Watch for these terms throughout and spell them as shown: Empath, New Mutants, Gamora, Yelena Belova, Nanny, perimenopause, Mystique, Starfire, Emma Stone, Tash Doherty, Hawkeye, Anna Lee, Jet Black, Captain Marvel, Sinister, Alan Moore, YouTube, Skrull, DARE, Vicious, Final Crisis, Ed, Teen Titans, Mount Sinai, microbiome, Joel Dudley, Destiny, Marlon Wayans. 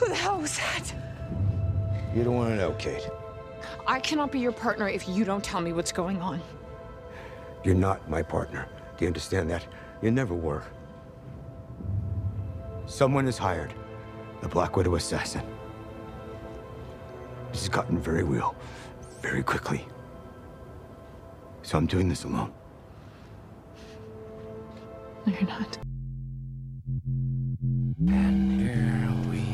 Who the hell was that? You don't want to know, Kate. I cannot be your partner if you don't tell me what's going on. You're not my partner. Do you understand that? You never were. Someone is hired. The Black Widow assassin. This has gotten very real, very quickly. So I'm doing this alone. No, you're not. And here we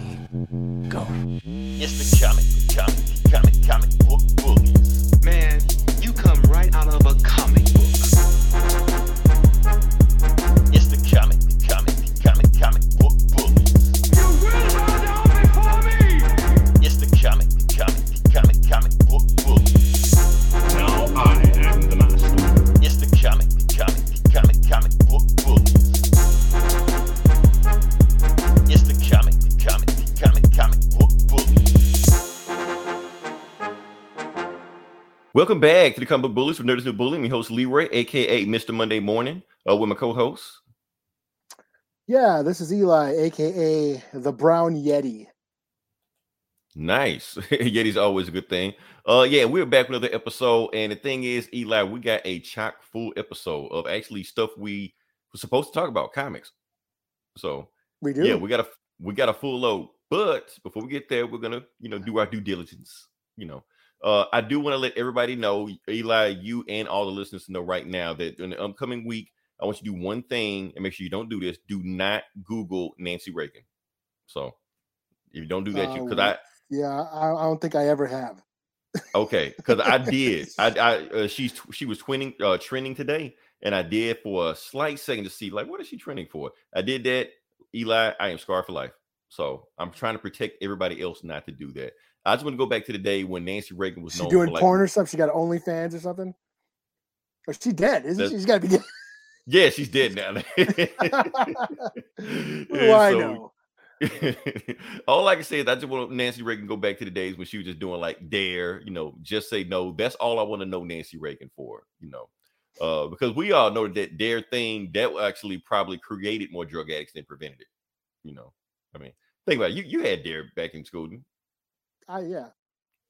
go. It's the comic book bullies. Man, you come right out of a comic book. It's the comic book bullies. You will bow down before me! It's the comic book bullies. Now I am the master. It's the comic book bullies. It's the comic book bullies. Welcome back to the Comic Book Bullies from Nerdist New Bullying. Your host Leroy, aka Mr. Monday Morning, with my co-hosts. Yeah, this is Eli, aka the Brown Yeti. Nice. Yeti's always a good thing. Yeah, we're back with another episode. And the thing is, Eli, we got a chock full episode of actually stuff we were supposed to talk about, comics. So we do. Yeah, we got a full load. But before we get there, we're gonna, do our due diligence. I do want to let everybody know, Eli, you and all the listeners know right now that in the upcoming week, I want you to do one thing and make sure you don't do this. Do not Google Nancy Reagan. So if you don't do that, I don't think I ever have. Okay, because I did. She was trending today, and I did for a slight second to see what is she trending for. I did that, Eli. I am scarred for life. So I'm trying to protect everybody else not to do that. I just want to go back to the day when Nancy Reagan was known doing porn or something. She got OnlyFans or something. Or she dead, isn't she? She's got to be dead. Yeah, she's dead now. I know. All I can say is I just want Nancy Reagan go back to the days when she was just doing DARE, just say no. That's all I want to know Nancy Reagan for, because we all know that DARE thing that actually probably created more drug addicts than prevented it. I mean, think about it. You had DARE back in school, didn't you? Yeah.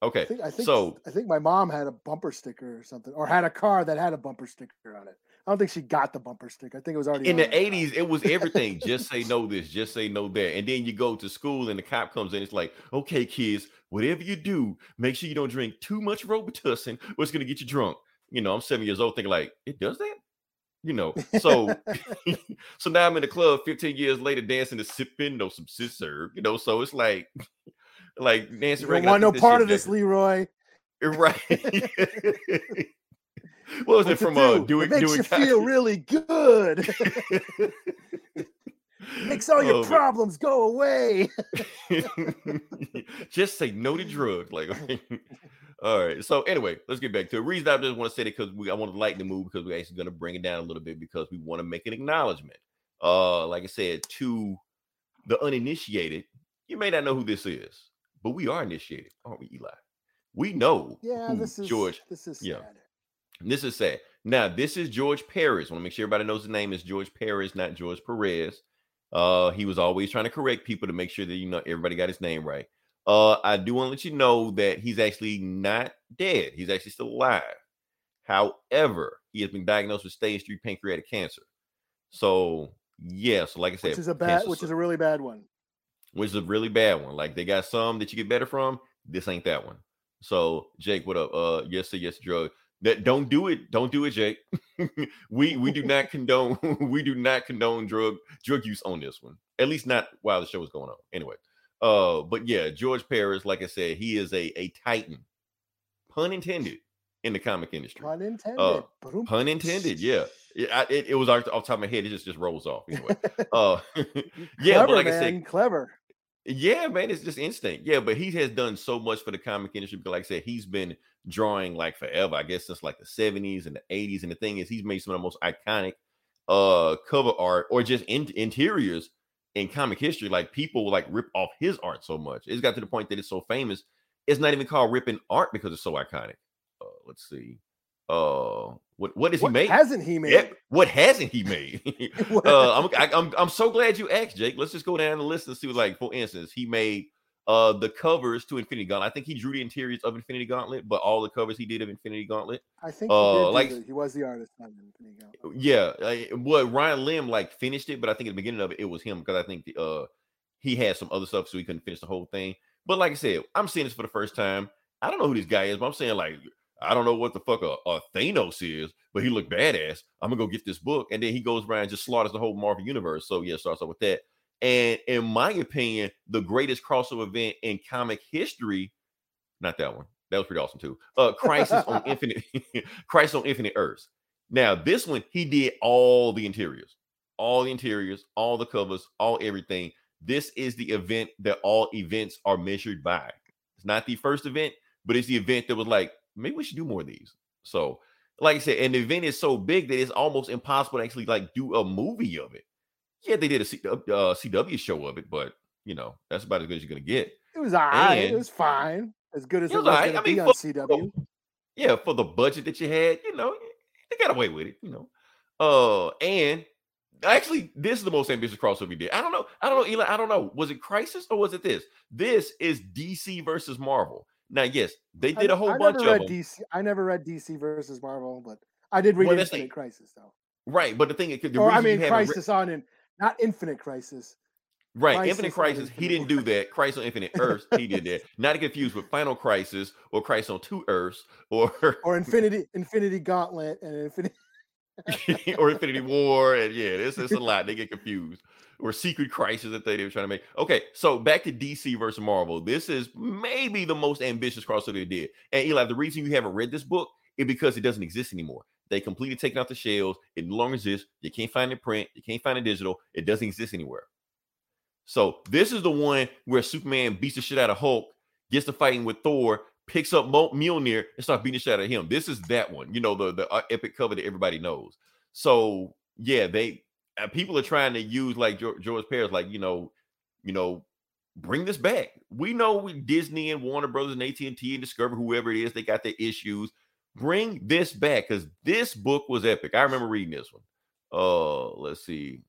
Okay. I think my mom had a bumper sticker or something, or had a car that had a bumper sticker on it. I don't think she got the bumper sticker. I think it was already in the 80s. It was everything. Just say no this, just say no that. And then you go to school and the cop comes in. It's like, okay, kids, whatever you do, make sure you don't drink too much Robitussin or it's going to get you drunk. I'm 7 years old thinking it does that? So so now I'm in the club 15 years later dancing to sipping, no subsist-serve, So it's like Nancy Reagan. You don't want no part of this, Leroy. Right. What was it from doing? It makes you feel really good. Makes all your problems go away. Just say no to drugs. All right. So anyway, let's get back to it. The reason I just want to say that because I want to lighten the mood because we're actually going to bring it down a little bit because we want to make an acknowledgement. Like I said, to the uninitiated, you may not know who this is, but we are initiated, aren't we, Eli? We know. Yeah, this is George. Sad. This is sad. Now, this is George Paris. I want to make sure everybody knows the name is George Paris, not George Perez. He was always trying to correct people to make sure that, everybody got his name right. I do want to let you know that he's actually not dead. He's actually still alive. However, he has been diagnosed with stage 3 pancreatic cancer. So, yeah. So, like I said, which is a really bad one. Like, they got some that you get better from. This ain't that one. So, Jake, what up? Yes, sir. Yes, drug. That don't do it, Jake. we do not condone drug use on this one, at least not while the show is going on. Anyway, but yeah, George Paris, like I said, he is a titan, pun intended, in the comic industry. Pun intended. Yeah, it was off the top of my head. It just rolls off anyway. Yeah, clever, but like I said, clever. Yeah, man, it's just instinct. Yeah, but he has done so much for the comic industry. Because like I said, he's been drawing forever, I guess, since the 70s and the 80s. And the thing is, he's made some of the most iconic cover art or just interiors in comic history. Like, people rip off his art so much. It's got to the point that it's so famous, it's not even called ripping art because it's so iconic. Let's see. What hasn't he made? I'm so glad you asked, Jake. Let's just go down the list and see. For instance, he made the covers to Infinity Gauntlet. I think he drew the interiors of Infinity Gauntlet, but all the covers he did of Infinity Gauntlet. I think he was the artist on Infinity Gauntlet. Yeah, Ryan Lim finished it, but I think at the beginning of it, it was him, because I think he had some other stuff, so he couldn't finish the whole thing. But like I said, I'm seeing this for the first time. I don't know who this guy is, but I'm saying I don't know what the fuck a Thanos is, but he looked badass. I'm gonna go get this book, and then he goes around and just slaughters the whole Marvel universe. So yeah, starts off with that. And in my opinion, the greatest crossover event in comic history, not that one. That was pretty awesome too. Crisis on Infinite Crisis on Infinite Earths. Now this one, he did all the interiors, all the covers, all everything. This is the event that all events are measured by. It's not the first event, but it's the event that was maybe we should do more of these. So, like I said, and the event is so big that it's almost impossible to actually do a movie of it. Yeah, they did a CW show of it, but that's about as good as you're gonna get. It was alright. It was fine. As good as it was gonna be on CW. Yeah, for the budget that you had, they got away with it. And actually, this is the most ambitious crossover we did. I don't know, Eli. I don't know. Was it Crisis or was it this? This is DC versus Marvel. Now, yes, they did a whole bunch of them. I never read DC versus Marvel, but I did read Infinite Crisis, though. Right, but the thing is... Crisis on... not Infinite Crisis. Right, Infinite Crisis, he didn't do that. Crisis on Infinite Earths, he did that. Not to confuse with Final Crisis or Crisis on Two Earths or Infinity Gauntlet and Infinity... or Infinity War, and yeah, it's a lot. They get confused. Or Secret Crisis that they were trying to make. Okay, so back to DC versus Marvel. This is maybe the most ambitious crossover they did. And Eli, the reason you haven't read this book is because it doesn't exist anymore. They completely taken out the shelves. It no longer exists. You can't find it in print. You can't find it digital. It doesn't exist anywhere. So this is the one where Superman beats the shit out of Hulk, gets to fighting with Thor, picks up Mjolnir, and starts beating the shit out of him. This is that one. The epic cover that everybody knows. So yeah, people are trying to use George Paris, bring this back. We know with Disney and Warner Brothers and AT&T and Discovery, whoever it is, they got their issues. Bring this back, because this book was epic. I remember reading this one. Let's see,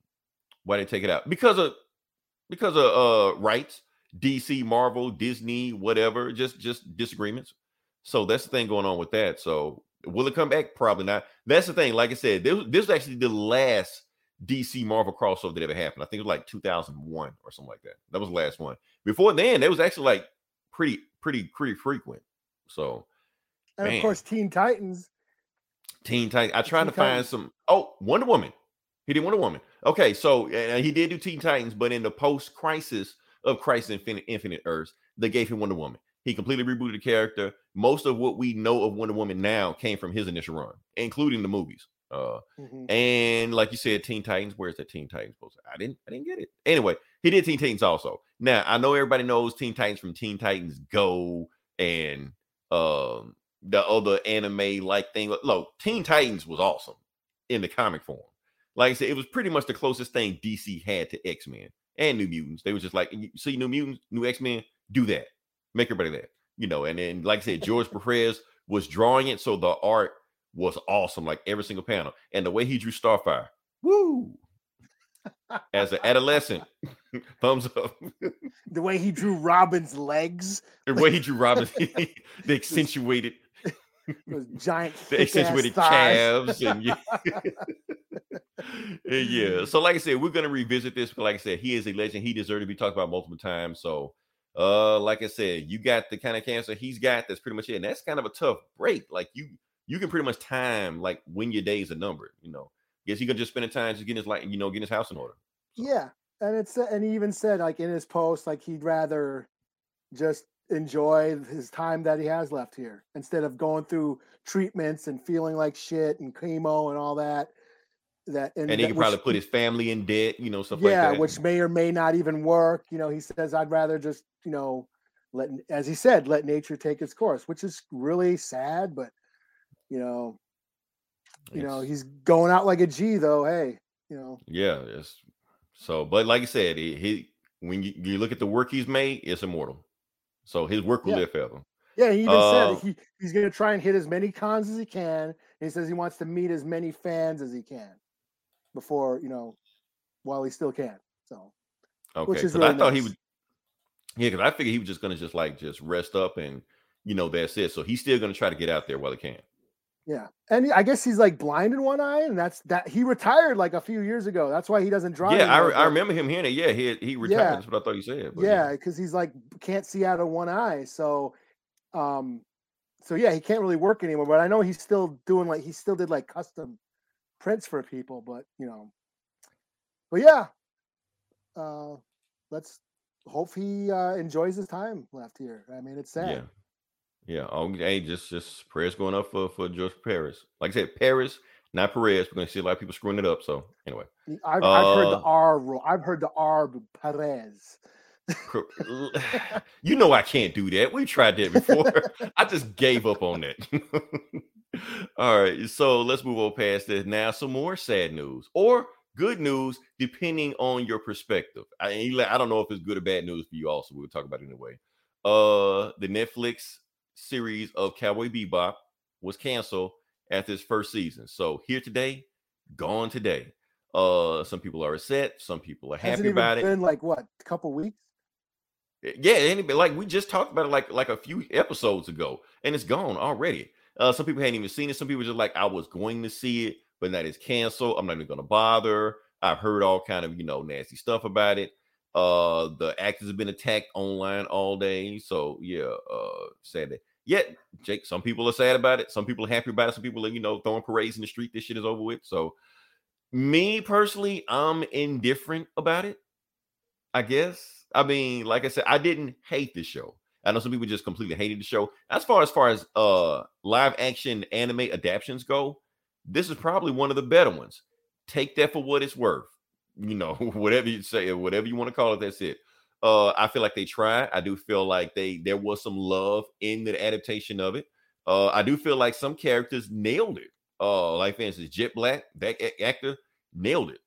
why they take it out? Because of rights, DC, Marvel, Disney, whatever, just disagreements. So that's the thing going on with that. So will it come back? Probably not. That's the thing. Like I said, this is actually the last DC Marvel crossover that ever happened. I think it was 2001 or something like that. That was the last one. Before then, it was actually pretty frequent. So, and of course, Teen Titans. I tried to find some. Oh, Wonder Woman. He did Wonder Woman. Okay, so he did do Teen Titans, but in the post-crisis of Crisis Infinite Earths, they gave him Wonder Woman. He completely rebooted the character. Most of what we know of Wonder Woman now came from his initial run, including the movies. And like you said, Teen Titans. Where's that Teen Titans poster? I didn't get it. Anyway, he did Teen Titans also. Now I know everybody knows Teen Titans from Teen Titans Go and the other anime thing. Look, Teen Titans was awesome in the comic form. Like I said, it was pretty much the closest thing DC had to X-Men and New Mutants. They was just see New Mutants, New X-Men, do that, make everybody that, And then like I said, George Perez was drawing it, so the art was awesome, every single panel, and the way he drew Starfire, woo! As an adolescent, thumbs up. The way he drew Robin's legs, they accentuated those giant, the accentuated calves, and yeah. Yeah. So, like I said, we're gonna revisit this. But like I said, he is a legend. He deserved to be talked about multiple times. So, like I said, you got the kind of cancer he's got. That's pretty much it, and that's kind of a tough break. You can pretty much time when your days are numbered, Guess he can just spend the time just getting his getting his house in order. So. Yeah, and he even said in his post he'd rather just enjoy his time that he has left here instead of going through treatments and feeling like shit and chemo and all that. And he could probably put his family in debt, stuff like that. Yeah, which may or may not even work. He says I'd rather just let nature take its course, which is really sad, but. He's going out like a G though. Hey, yeah. So, but like I said, he when you look at the work he's made, it's immortal. So his work will live forever. Yeah, he even said he's going to try and hit as many cons as he can. And he says he wants to meet as many fans as he can before while he still can. So, okay. Which is really I thought nice. He would. Yeah, because I figured he was just going to just rest up and, you know, that's it. So he's still going to try to get out there while he can. Yeah. And I guess he's like blind in one eye, and that's that. He retired like a few years ago. That's why he doesn't drive. Yeah, I remember him hearing it. Yeah, he retired. Yeah. That's what I thought you said. But yeah, because he's like can't see out of one eye. So, so yeah, he can't really work anymore. But I know he's still doing he still did custom prints for people. But you know, but yeah, let's hope he enjoys his time left here. I mean, it's sad. Yeah. Yeah, hey, just prayers going up for George Paris. Like I said, Paris, not Perez. We're gonna see a lot of people screwing it up. So anyway, I've heard the R rule. I've heard the R Perez. You know I can't do that. We tried that before. I just gave up on that. All right, so let's move on past this. Now, some more sad news or good news, depending on your perspective. I don't know if it's good or bad news for you. Also, we'll talk about it anyway. The Netflix series of Cowboy Bebop was canceled after its first season. So here today, gone today. Some people are upset, some people are happy about it. It's been like what, a couple weeks? Yeah, we just talked about it like a few episodes ago, and it's gone already. Some people hadn't even seen it. Some people were just like, I was going to see it, but now it's canceled. I'm not even gonna bother. I've heard all kind of nasty stuff about it. The actors have been attacked online all day. So yeah, sad day. Yet, Jake, some people are sad about it. Some people are happy about it. Some people are, throwing parades in the street. This shit is over with. So me personally, I'm indifferent about it, I guess. I mean, like I said, I didn't hate the show. I know some people just completely hated the show. As far as live action anime adaptions go, this is probably one of the better ones. Take that for what it's worth. Whatever you say, whatever you want to call it, that's it. I feel like they tried. I do feel like there was some love in the adaptation of it. I do feel like some characters nailed it. Like for instance, Jet Black, that actor nailed it.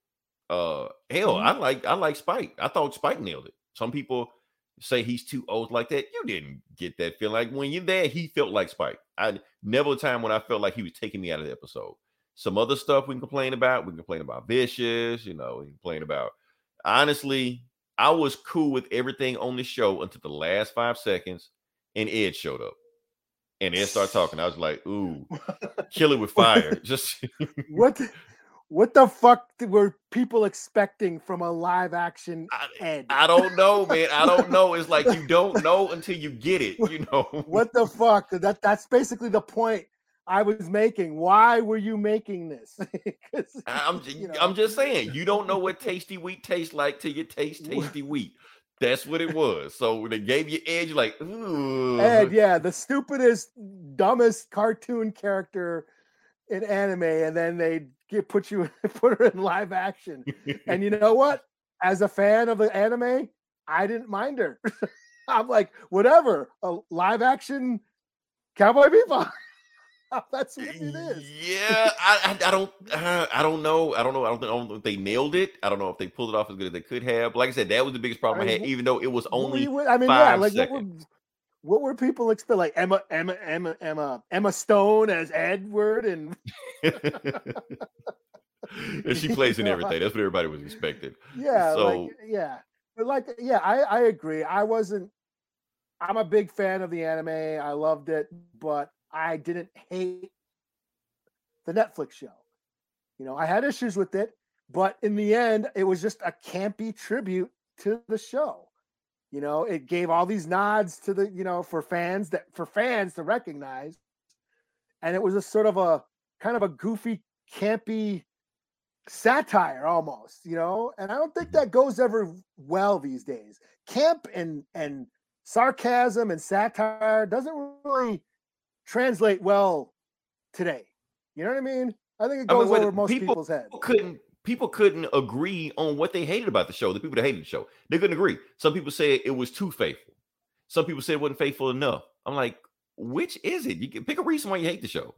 I like Spike. I thought Spike nailed it. Some people say he's too old like that. You didn't get that feeling. Like when you're there, he felt like Spike. I never a time when I felt like he was taking me out of the episode. Some other stuff we can complain about. We can complain about Vicious, we can complain about. Honestly, I was cool with everything on the show until the last 5 seconds, and Ed showed up. And Ed started talking. I was like, ooh, kill it with fire. Just what the fuck were people expecting from a live action Ed? I don't know, man. I don't know. It's like you don't know until you get it, What the fuck? That's basically the point I was making. Why were you making this? I'm just saying, you don't know what tasty wheat tastes like till you taste tasty wheat. That's what it was. So when they gave you Ed, you're like, ooh. Ed, yeah, the stupidest, dumbest cartoon character in anime, and then they put her in live action. And you know what? As a fan of the anime, I didn't mind her. I'm like, whatever, a live action Cowboy Bebop. That's what it is. Yeah, I don't know. I don't think they nailed it. I don't know if they pulled it off as good as they could have. Like I said, that was the biggest problem I had, even though it was only 5 seconds. What were people expecting? Like Emma Stone as Edward, and and she plays in everything. That's what everybody was expecting. Yeah. So I agree. I'm a big fan of the anime. I loved it, but I didn't hate the Netflix show. I had issues with it, but in the end, it was just a campy tribute to the show. It gave all these nods to the, for fans to recognize. And it was a sort of a goofy, campy satire almost, and I don't think that goes ever well these days. Camp and sarcasm and satire doesn't really translate well today. You know what I mean? I think it goes over most people's heads. People couldn't agree on what they hated about the show. The people that hated the show, they couldn't agree. Some people said it was too faithful. Some people said it wasn't faithful enough. I'm like, which is it? You can pick a reason why you hate the show.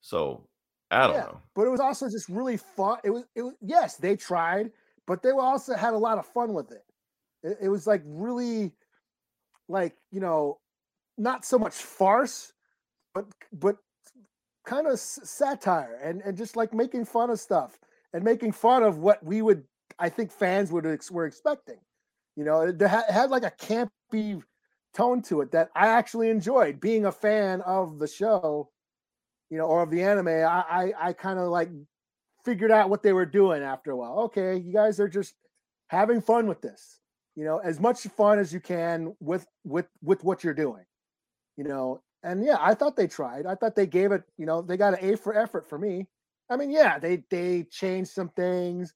So I don't know. But it was also just really fun. It was yes, they tried, but they also had a lot of fun with it. It was like really, not so much farce, but kind of satire and just like making fun of stuff and making fun of what we would, I think fans were expecting. You know, it had like a campy tone to it that I actually enjoyed. Being a fan of the show, you know, or of the anime, I kind of like figured out what they were doing after a while. Okay, you guys are just having fun with this. You know, as much fun as you can with what you're doing. You know, and yeah, I thought they tried. I thought they gave it, you know, they got an A for effort for me. I mean, yeah, they changed some things.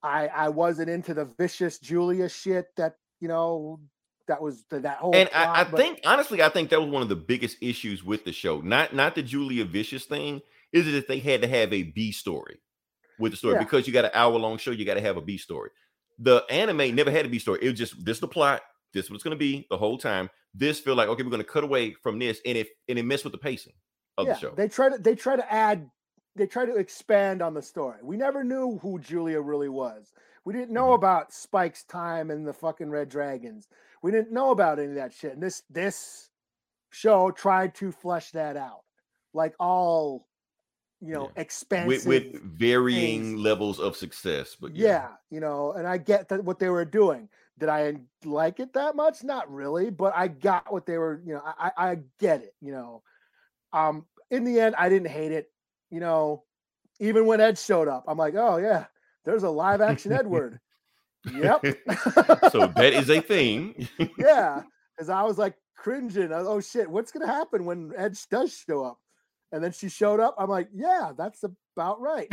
I wasn't into the vicious Julia shit that, you know, that was that whole. And plot, I think that was one of the biggest issues with the show. Not the Julia Vicious thing. Is it that they had to have a B story with the story because you got an hour long show, you got to have a B story. The anime never had a B story. It was just, this is the plot. This is what it's going to be the whole time. This feel like, okay, we're going to cut away from this, and it messed with the pacing of the show. They try to expand on the story. We never knew who Julia really was. We didn't know about Spike's time in the fucking Red Dragons. We didn't know about any of that shit. And this show tried to flesh that out, like all, you know, expansive with varying things. Levels of success. But yeah, you know, and I get that what they were doing. Did I like it that much? Not really, but I got what they were, you know, I get it, you know. In the end, I didn't hate it. You know, even when Ed showed up, I'm like, oh yeah, there's a live action Edward. Yep. So that is a thing. Yeah. Because I was like cringing. I was, oh shit, what's going to happen when Ed does show up? And then she showed up. I'm like, yeah, that's about right.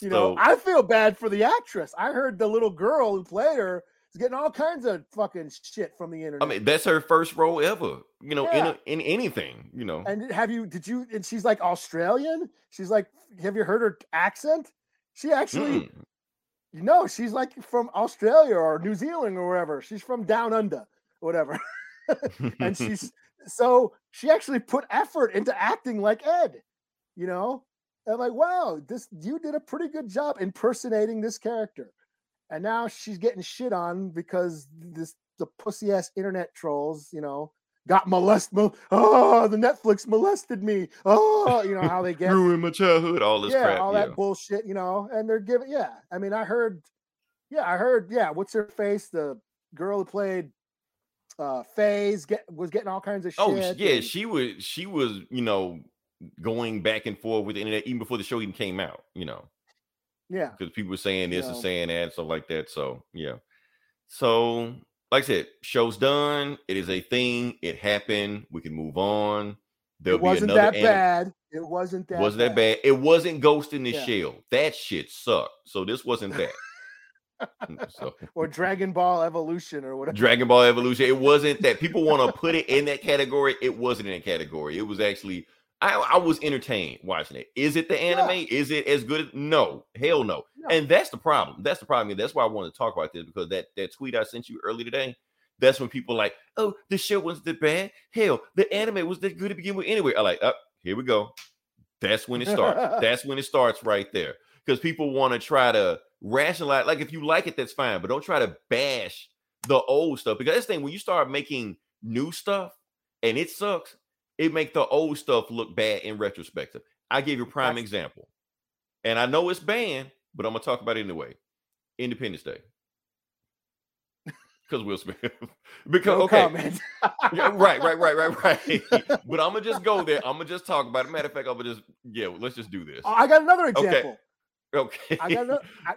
You know, I feel bad for the actress. I heard the little girl who played her is getting all kinds of fucking shit from the internet. I mean, that's her first role ever, you know, in anything, you know. And and she's like Australian? She's like, have you heard her accent? She actually, you know, she's like from Australia or New Zealand or wherever. She's from down under, whatever. And she actually put effort into acting like Ed, you know. I'm like, wow, you did a pretty good job impersonating this character. And now she's getting shit on because the pussy ass internet trolls, you know, got molested. Oh, the Netflix molested me. Oh, you know how they get ruined my childhood, all this crap. All that bullshit, you know, and they're giving, I mean, I heard, what's her face? The girl who played Faye's was getting all kinds of shit. Oh, yeah, and she was, you know, going back and forth with the internet even before the show even came out, you know. Yeah. Because people were saying this and saying that and stuff like that. So, yeah. So, like I said, show's done. It is a thing. It happened. We can move on. It wasn't that bad. It wasn't that bad. Wasn't that bad. It wasn't Ghost in the Shell. That shit sucked. So, this wasn't that. So. Or Dragon Ball Evolution or whatever. Dragon Ball Evolution. It wasn't that. People want to put it in that category. It wasn't in that category. It was actually... I was entertained watching it. Is it the anime? Is it as good? No. Hell no. And that's the problem. That's the problem. That's why I wanted to talk about this, because that tweet I sent you earlier today, that's when people like, oh, the show wasn't that bad. Hell, the anime was that good to begin with anyway. I'm like, oh, here we go. That's when it starts. That's when it starts right there. Because people want to try to rationalize. Like, if you like it, that's fine. But don't try to bash the old stuff. Because this thing, when you start making new stuff and it sucks, it make the old stuff look bad in retrospective. I gave you a prime example. And I know it's banned, but I'm going to talk about it anyway. Independence Day. Because Will Smith. Because, no okay. Yeah, right. But I'm going to just go there. I'm going to just talk about it. Matter of fact, I'm going to just, let's just do this. Oh, I got another example. Okay.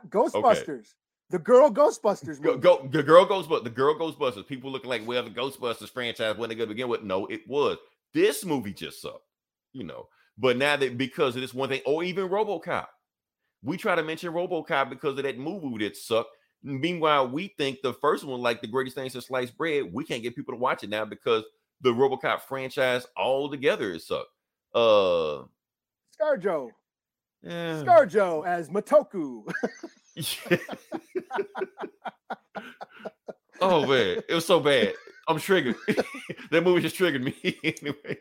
Ghostbusters. Okay. The girl Ghostbusters. The girl Ghostbusters. The girl Ghostbusters. People looking like, well, the Ghostbusters franchise wasn't good to begin with. No, it was. This movie just sucked, you know. But now that because of this one thing, or even RoboCop, we try to mention RoboCop because of that movie that sucked. Meanwhile, we think the first one, like the greatest thing since sliced bread, we can't get people to watch it now because the RoboCop franchise altogether is sucked. ScarJo, ScarJo as Matoku. Oh man, it was so bad. I'm triggered. That movie just triggered me. Anyway.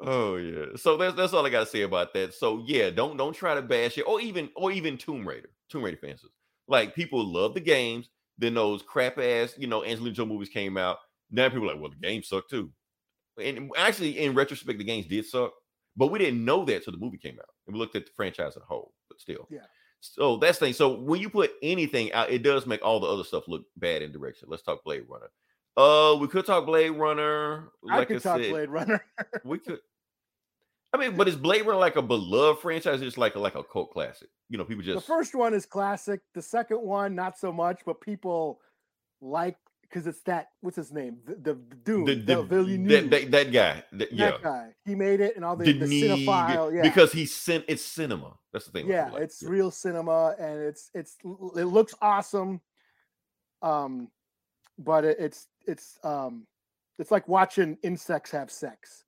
Oh yeah. So that's all I gotta say about that. So yeah, don't try to bash it. Or even Tomb Raider. Tomb Raider fans. Like, people love the games. Then those crap ass, you know, Angelina Jolie movies came out. Now people are like, well, the game sucked too. And actually, in retrospect, the games did suck, but we didn't know that till the movie came out. And we looked at the franchise as a whole, but still. Yeah. So that's the thing. So when you put anything out, it does make all the other stuff look bad in direction. Let's talk Blade Runner. We could talk Blade Runner. I could talk Blade Runner. We could. I mean, but is Blade Runner like a beloved franchise? It's like a cult classic. You know, people just... The first one is classic. The second one, not so much, but people like... Because it's that... What's his name? The dude. That guy. That guy. He made it and all the cinephile. Yeah. Because it's cinema. That's the thing. Yeah, like. It's real cinema and it looks awesome. But it's like watching insects have sex.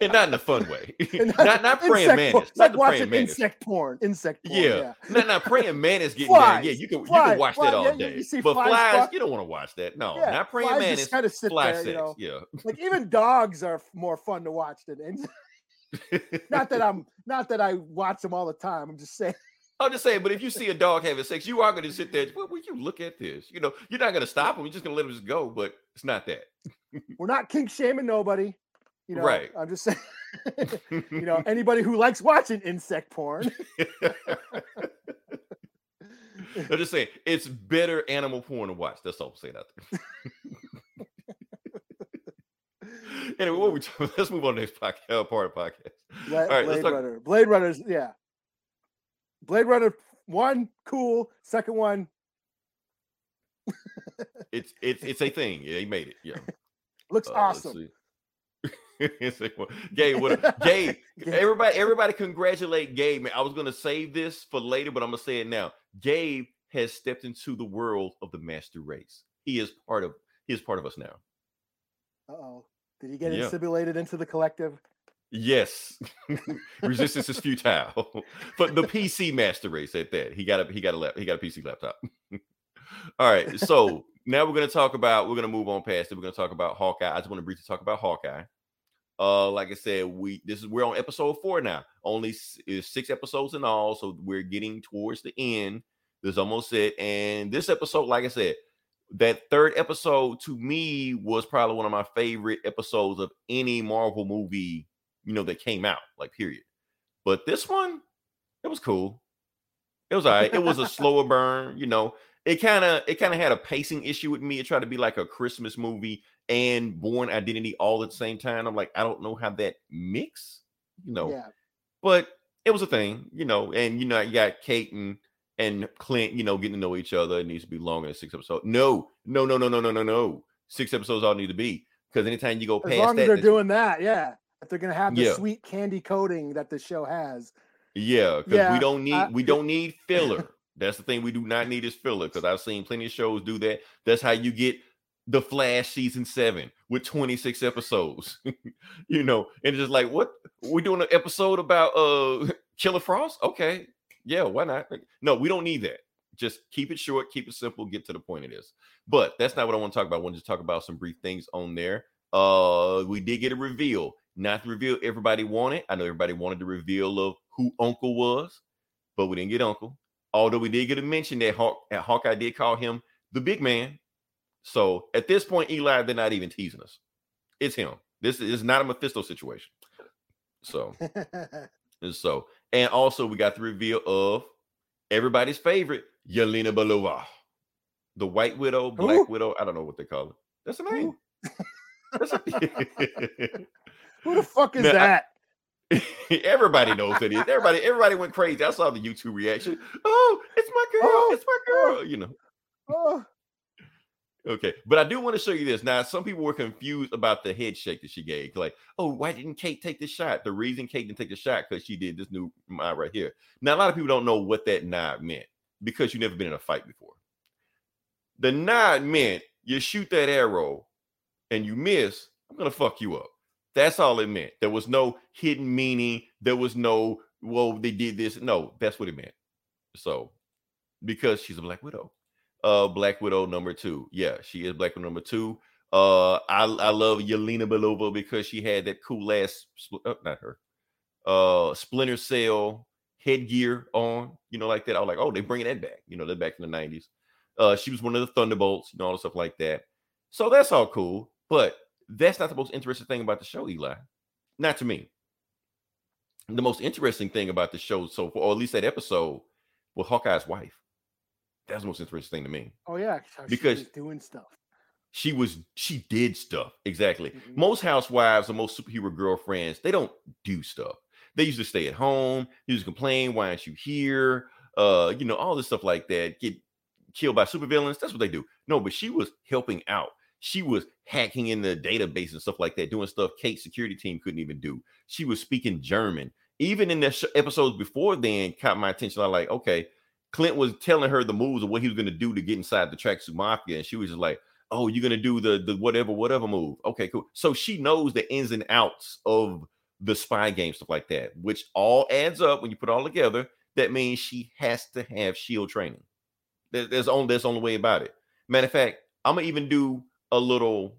And not in a fun way. Not praying mantis. Not watching insect porn. Insect porn. Yeah. Not praying mantis getting down. Yeah, you can watch that all day. But flies, you don't want to watch that. No, not praying mantis. Fly sex. Yeah. Like even dogs are more fun to watch than insects. Not that I watch them all the time. I'm just saying, but if you see a dog having sex, you are going to sit there. Well, will you look at this? You know, you're not going to stop them. You're just going to let them just go. But it's not that. We're not kink shaming nobody. You know, right. I'm just saying. You know, anybody who likes watching insect porn. I'm just saying, it's better animal porn to watch. That's all I'm saying out there. Anyway, what we talking about? Let's move on to the next part of the podcast. All right, Blade Runner. Blade Runner's, yeah. Blade Runner 1, cool. Second one, it's a thing. Yeah, he made it. Yeah, looks awesome. Gabe, Gabe! Everybody, congratulate Gabe. Man, I was gonna save this for later, but I'm gonna say it now. Gabe has stepped into the world of the master race. He is part of us now. Uh-oh, did he get insinuated into the collective? Yes, resistance is futile. But the PC master race at that. He got a PC laptop. All right, so now we're gonna move on past it. We're gonna talk about Hawkeye. I just want to briefly talk about Hawkeye. Like I said, we're on episode 4 now. Only is 6 episodes in all, so we're getting towards the end. This is almost it. And this episode, like I said, that third episode to me was probably one of my favorite episodes of any Marvel movie. You know, that came out, like, period. But this one, it was cool. It was all right. It was a slower burn, you know. It kind of had a pacing issue with me. It tried to be like a Christmas movie and Born Identity all at the same time. I'm like, I don't know how that mix, you know. Yeah. But it was a thing, you know. And, you know, you got Kate and Clint, you know, getting to know each other. It needs to be longer than 6 episodes. No. 6 episodes all need to be. Because anytime you go past that. As long as they're doing that, yeah. They're gonna have the sweet candy coating that the show has. Yeah, because we don't need filler. That's the thing we do not need is filler. Because I've seen plenty of shows do that. That's how you get the Flash season 7 with 26 episodes. You know, and it's just like, what we're doing an episode about Killer Frost? Okay, yeah, why not? No, we don't need that. Just keep it short, keep it simple, get to the point of this. But that's not what I want to talk about. I want to just talk about some brief things on there. We did get a reveal. Not the reveal everybody wanted. I know everybody wanted the reveal of who Uncle was, but we didn't get Uncle. Although we did get a mention that Hawkeye did call him the big man. So at this point, Eli, they're not even teasing us. It's him. This is not a Mephisto situation. So, and also we got the reveal of everybody's favorite, Yelena Belova. The White Widow, Black Widow, I don't know what they call it. That's her name. That's who the fuck is that? Everybody knows that it is. Everybody went crazy. I saw the YouTube reaction. Oh, it's my girl. It's my girl. You know. Okay, but I do want to show you this. Now, some people were confused about the head shake that she gave. Like, oh, why didn't Kate take the shot? The reason Kate didn't take the shot because she did this new nod right here. Now, a lot of people don't know what that nod meant because you've never been in a fight before. The nod meant you shoot that arrow and you miss, I'm gonna fuck you up. That's all it meant. There was no hidden meaning. There was no, well, they did this. No, that's what it meant. So, because she's a Black Widow. Black Widow number 2. Yeah, she is Black Widow number 2. I love Yelena Belova because she had that cool ass, Splinter Cell headgear on, you know, like that. I was like, oh, they're bringing that back. You know, they're back in the 90s. She was one of the Thunderbolts, you know, all the stuff like that. So that's all cool, but that's not the most interesting thing about the show, Eli. Not to me. the most interesting thing about the show, so or at least that episode with Hawkeye's wife. That's the most interesting thing to me. Oh yeah, because she was doing stuff. She did stuff. Exactly. Mm-hmm. Most housewives or most superhero girlfriends, they don't do stuff. They used to stay at home. They used to complain, "Why aren't you here?" You know, all this stuff like that. Get killed by supervillains. That's what they do. No, but she was helping out. She was hacking in the database and stuff like that, doing stuff Kate's security team couldn't even do. She was speaking German. Even in the episodes before then caught my attention. I'm like, okay, Clint was telling her the moves of what he was going to do to get inside the tracksuit mafia. And she was just like, oh, you're going to do the whatever move. Okay, cool. So she knows the ins and outs of the spy game, stuff like that, which all adds up when you put it all together. That means she has to have S.H.I.E.L.D. training. That's the only way about it. Matter of fact, I'm going to even do a little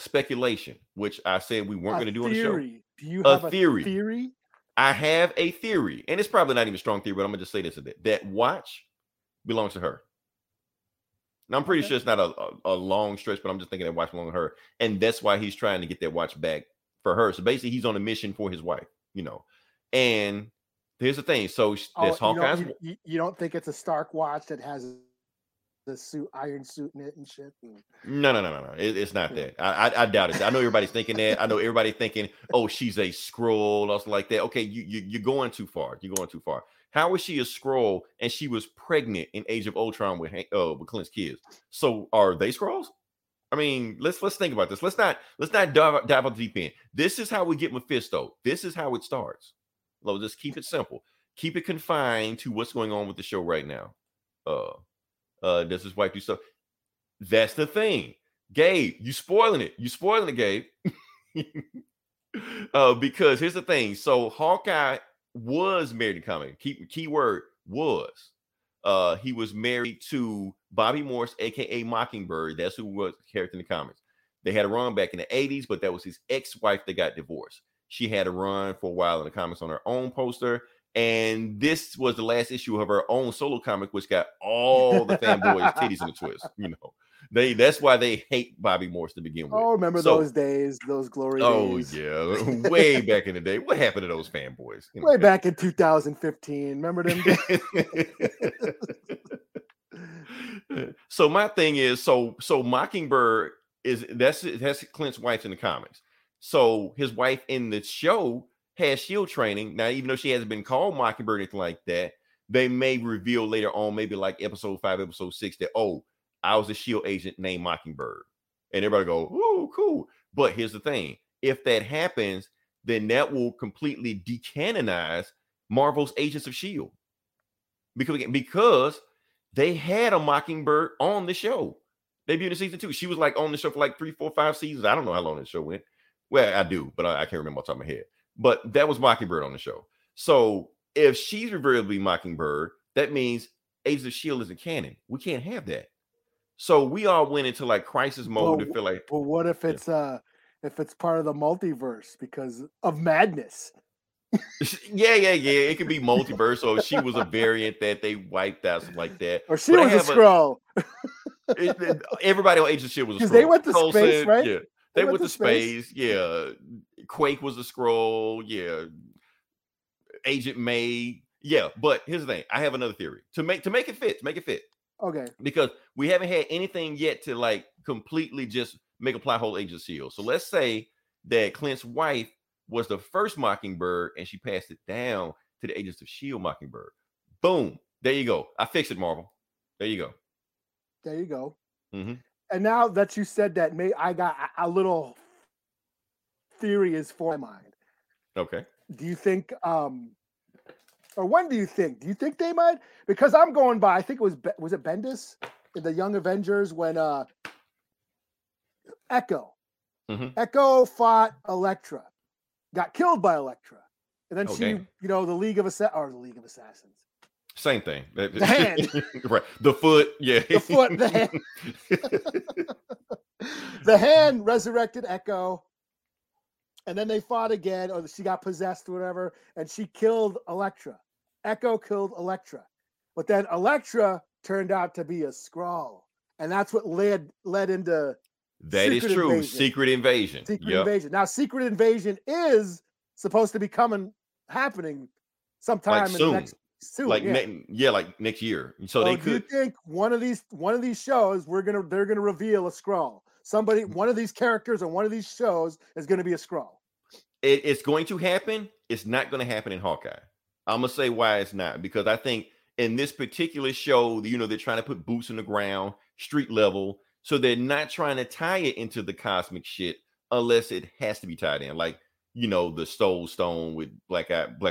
speculation, which I said we weren't going to do on the show. Do you have a theory? I have a theory, and it's probably not even a strong theory, but I'm going to just say this, that watch belongs to her. Now, I'm pretty sure it's not a long stretch, but I'm just thinking that watch belongs to her, and that's why he's trying to get that watch back for her. So basically, he's on a mission for his wife, you know, and... Here's the thing. So there's Hawkeye's. You don't think it's a Stark watch that has the suit, iron suit in it and shit? No. It's not that. I doubt it. I know everybody's thinking that. I know everybody thinking, oh, she's a Skrull or something like that. Okay, you're going too far. You're going too far. How is she a Skrull and she was pregnant in Age of Ultron with Clint's kids? So are they Skrulls? I mean, let's think about this. Let's not dive off the deep end. This is how we get Mephisto. This is how it starts. Let's just keep it simple. Keep it confined to what's going on with the show right now. Does his wife do stuff? That's the thing. Gabe, you spoiling it. You spoiling it, Gabe. Because here's the thing. So Hawkeye was married to Comet. Keyword was. He was married to Bobby Morse, a.k.a. Mockingbird. That's who was the character in the comics. They had a run back in the 80s, but that was his ex-wife that got divorced. She had a run for a while in the comics on her own poster. And this was the last issue of her own solo comic, which got all the fanboys' titties in a twist. You know, that's why they hate Bobby Morse to begin with. Oh, remember those days, those glory days. Oh, yeah. Way back in the day. What happened to those fanboys? You know, way back in 2015. Remember them days? So my thing is, so Mockingbird that's Clint's wife in the comics. So his wife in the show has S.H.I.E.L.D. training. Now, even though she hasn't been called Mockingbird or anything like that, they may reveal later on, maybe like episode 5, episode 6, that, oh, I was a S.H.I.E.L.D. agent named Mockingbird. And everybody go, ooh, cool. But here's the thing. If that happens, then that will completely decanonize Marvel's Agents of S.H.I.E.L.D. Because they had a Mockingbird on the show. Debuted in season 2. She was like on the show for like 3, 4, 5 seasons. I don't know how long the show went. Well, I do, but I can't remember off the top of my head. But that was Mockingbird on the show. So if she's revealably Mockingbird, that means Agents of S.H.I.E.L.D. isn't canon. We can't have that. So we all went into like crisis mode to feel like. But what if it's if it's part of the multiverse because of madness? Yeah. It could be multiverse. So she was a variant that they wiped out, something like that. Or she was a Skrull. Everybody on Agents of S.H.I.E.L.D. was a Skrull. Because they went to Cole space, said, right? Yeah. They went to space. Yeah. Quake was a Skrull. Yeah. Agent May. Yeah. But here's the thing. I have another theory to make it fit. Okay. Because we haven't had anything yet to like completely just make a plot hole Agent S.H.I.E.L.D. So let's say that Clint's wife was the first Mockingbird and she passed it down to the Agents of S.H.I.E.L.D. Mockingbird. Boom. There you go. I fixed it, Marvel. There you go. There you go. Mm-hmm. And now that you said that, I got a little theory is for my mind. Okay. Do you think, do you think they might? Because I'm going by, I think it was it Bendis in the Young Avengers when Echo. Mm-hmm. Echo fought Elektra, got killed by Elektra. And then the League of Assassins. Same thing. The hand. Right. The foot. Yeah. The foot. The hand. The hand resurrected Echo. And then they fought again, or she got possessed or whatever, and she killed Elektra. Echo killed Elektra. But then Elektra turned out to be a Skrull. And that's what led into Secret Invasion. Now, Secret Invasion is supposed to be happening sometime like in soon. The next soon. Like like next year. So they could think one of these shows they're gonna reveal a Skrull. Somebody, one of these characters on one of these shows is gonna be a Skrull. It's going to happen. It's not going to happen in Hawkeye. I'm gonna say why it's not, because I think in this particular show, they're trying to put boots in the ground, street level, so they're not trying to tie it into the cosmic shit unless it has to be tied in, like the Soul Stone with Black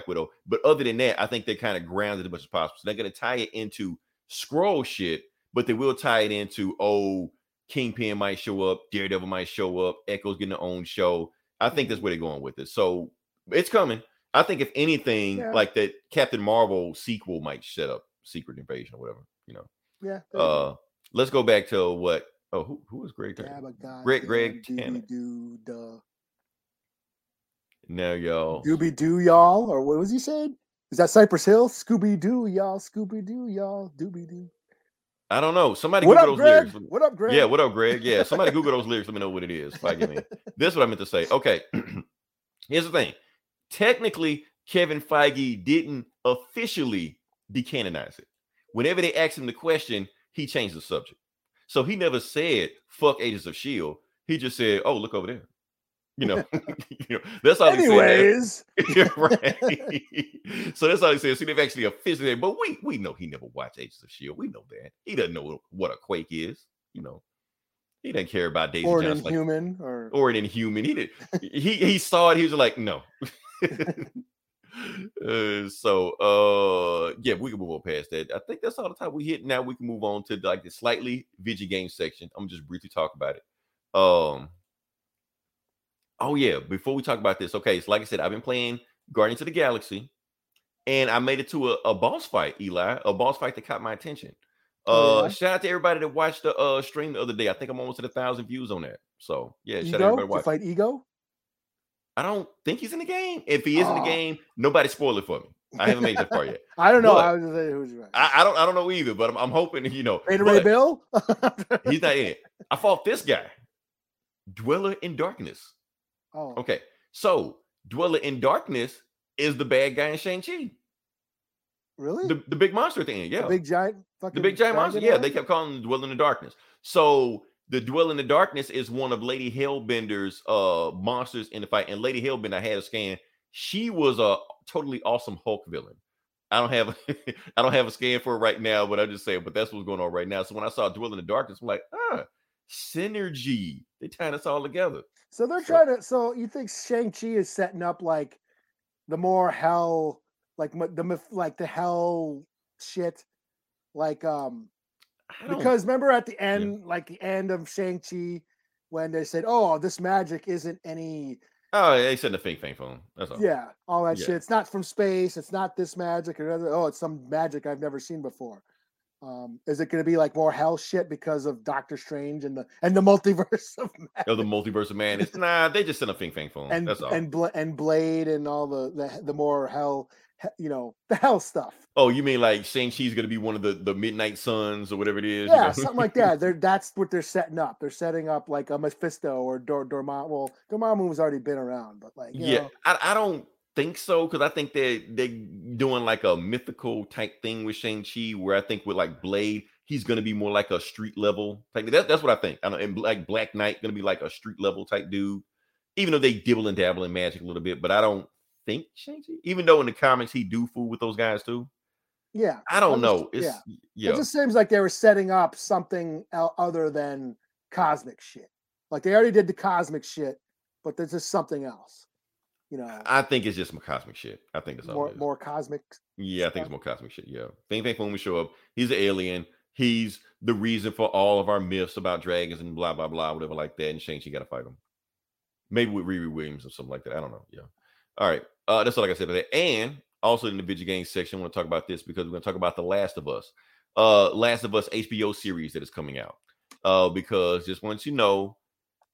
Widow. But other than that, I think they're kind of grounded as much as possible. So they're gonna tie it into Skrull shit, but they will tie it into Kingpin might show up, Daredevil might show up, Echo's getting her own show. I think that's where they're going with it. So it's coming. I think if anything, like that Captain Marvel sequel might set up Secret Invasion or whatever, Yeah. Let's go back to what? Oh, who was Greg? Greg Cannon. Now, y'all. Scooby Doo, y'all, or what was he saying? Is that Cypress Hill? Scooby Doo, y'all, Dooby Doo. I don't know. Somebody Google those lyrics. What up, Greg? Yeah, what up, Greg? Yeah, somebody Google those lyrics. Let me know what it is. This is what I meant to say. Okay, here's the thing. Technically, Kevin Feige didn't officially decanonize it. Whenever they asked him the question, he changed the subject. So he never said, fuck Agents of S.H.I.E.L.D. He just said, oh, look over there. That's all he said. Right. So that's all he said. So they've actually officially, but we know he never watched Agents of S.H.I.E.L.D. We know that. He doesn't know what a quake is. He didn't care about Daisy Johnson. Or an Inhuman. He did. He saw it. He was like, no. We can move on past that. I think that's all the time we hit. Now we can move on to the slightly video game section. I'm just briefly talk about it. Before we talk about this, okay, so like I said, I've been playing Guardians of the Galaxy, and I made it to a boss fight, Eli, a boss fight that caught my attention. Shout out to everybody that watched the stream the other day. I think I'm almost at 1,000 views on that. So yeah, shout out to everybody. Fight Ego. I don't think he's in the game. If he is in the game, nobody spoil it for me. I haven't made that far yet. I don't know. I was just saying, who's right? I don't know either, but I'm hoping, Ray Bill? He's not in it. I fought this guy, Dweller in Darkness. Oh. Okay. So, Dweller in Darkness is the bad guy in Shang-Chi. Really? The big monster at the end, yeah. The big giant monster. Yeah, they kept calling him Dweller in the Darkness. So, the Dweller in the Darkness is one of Lady Hellbender's monsters in the fight. And Lady Hellbender, I had a scan. She was a totally awesome Hulk villain. I don't have a scan for it right now, but I'm just saying, but that's what's going on right now. So when I saw Dweller in the Darkness, I'm like, synergy. They tied us all together. So they're trying to, so you think Shang-Chi is setting up like the more hell, like the hell shit, because remember at the end, like the end of Shang-Chi, when they said, "Oh, this magic isn't any." Oh, they said the fake thing for him. That's all. Yeah, all that shit. It's not from space. It's not this magic or other. Oh, it's some magic I've never seen before. Is it going to be like more hell shit because of Doctor Strange and the multiverse of man? Oh, the multiverse of man. It's nah. They just sent a fake thing for him. And that's all. And Blade and all the more hell. The hell stuff. Oh, you mean like Shang-Chi's going to be one of the Midnight Suns or whatever it is? Yeah, something like that. That's what they're setting up. They're setting up like a Mephisto or Dormammu. Well, Dormammu has already been around, but I don't think so, because I think they're doing like a mythical type thing with Shang-Chi, where I think with like Blade, he's going to be more like a street level type. That's what I think. I know, and like Black Knight going to be like a street level type dude, even though they dibble and dabble in magic a little bit, but I don't think Shang-Chi, even though in the comics he do fool with those guys too. Yeah, I don't know. It just seems like they were setting up something other than cosmic shit. Like they already did the cosmic shit, but there's just something else. I think it's just some cosmic shit. I think it's more cosmic. Yeah, I think it's more cosmic shit. Yeah, Fang will show up. He's an alien. He's the reason for all of our myths about dragons and blah blah blah, whatever like that. And Shang-Chi got to fight him. Maybe with Riri Williams or something like that. I don't know. Yeah. All right. That's all like I said about that. And also in the video game section, I want to talk about this because we're going to talk about The Last of Us. Last of Us HBO series that is coming out. Because just once Nick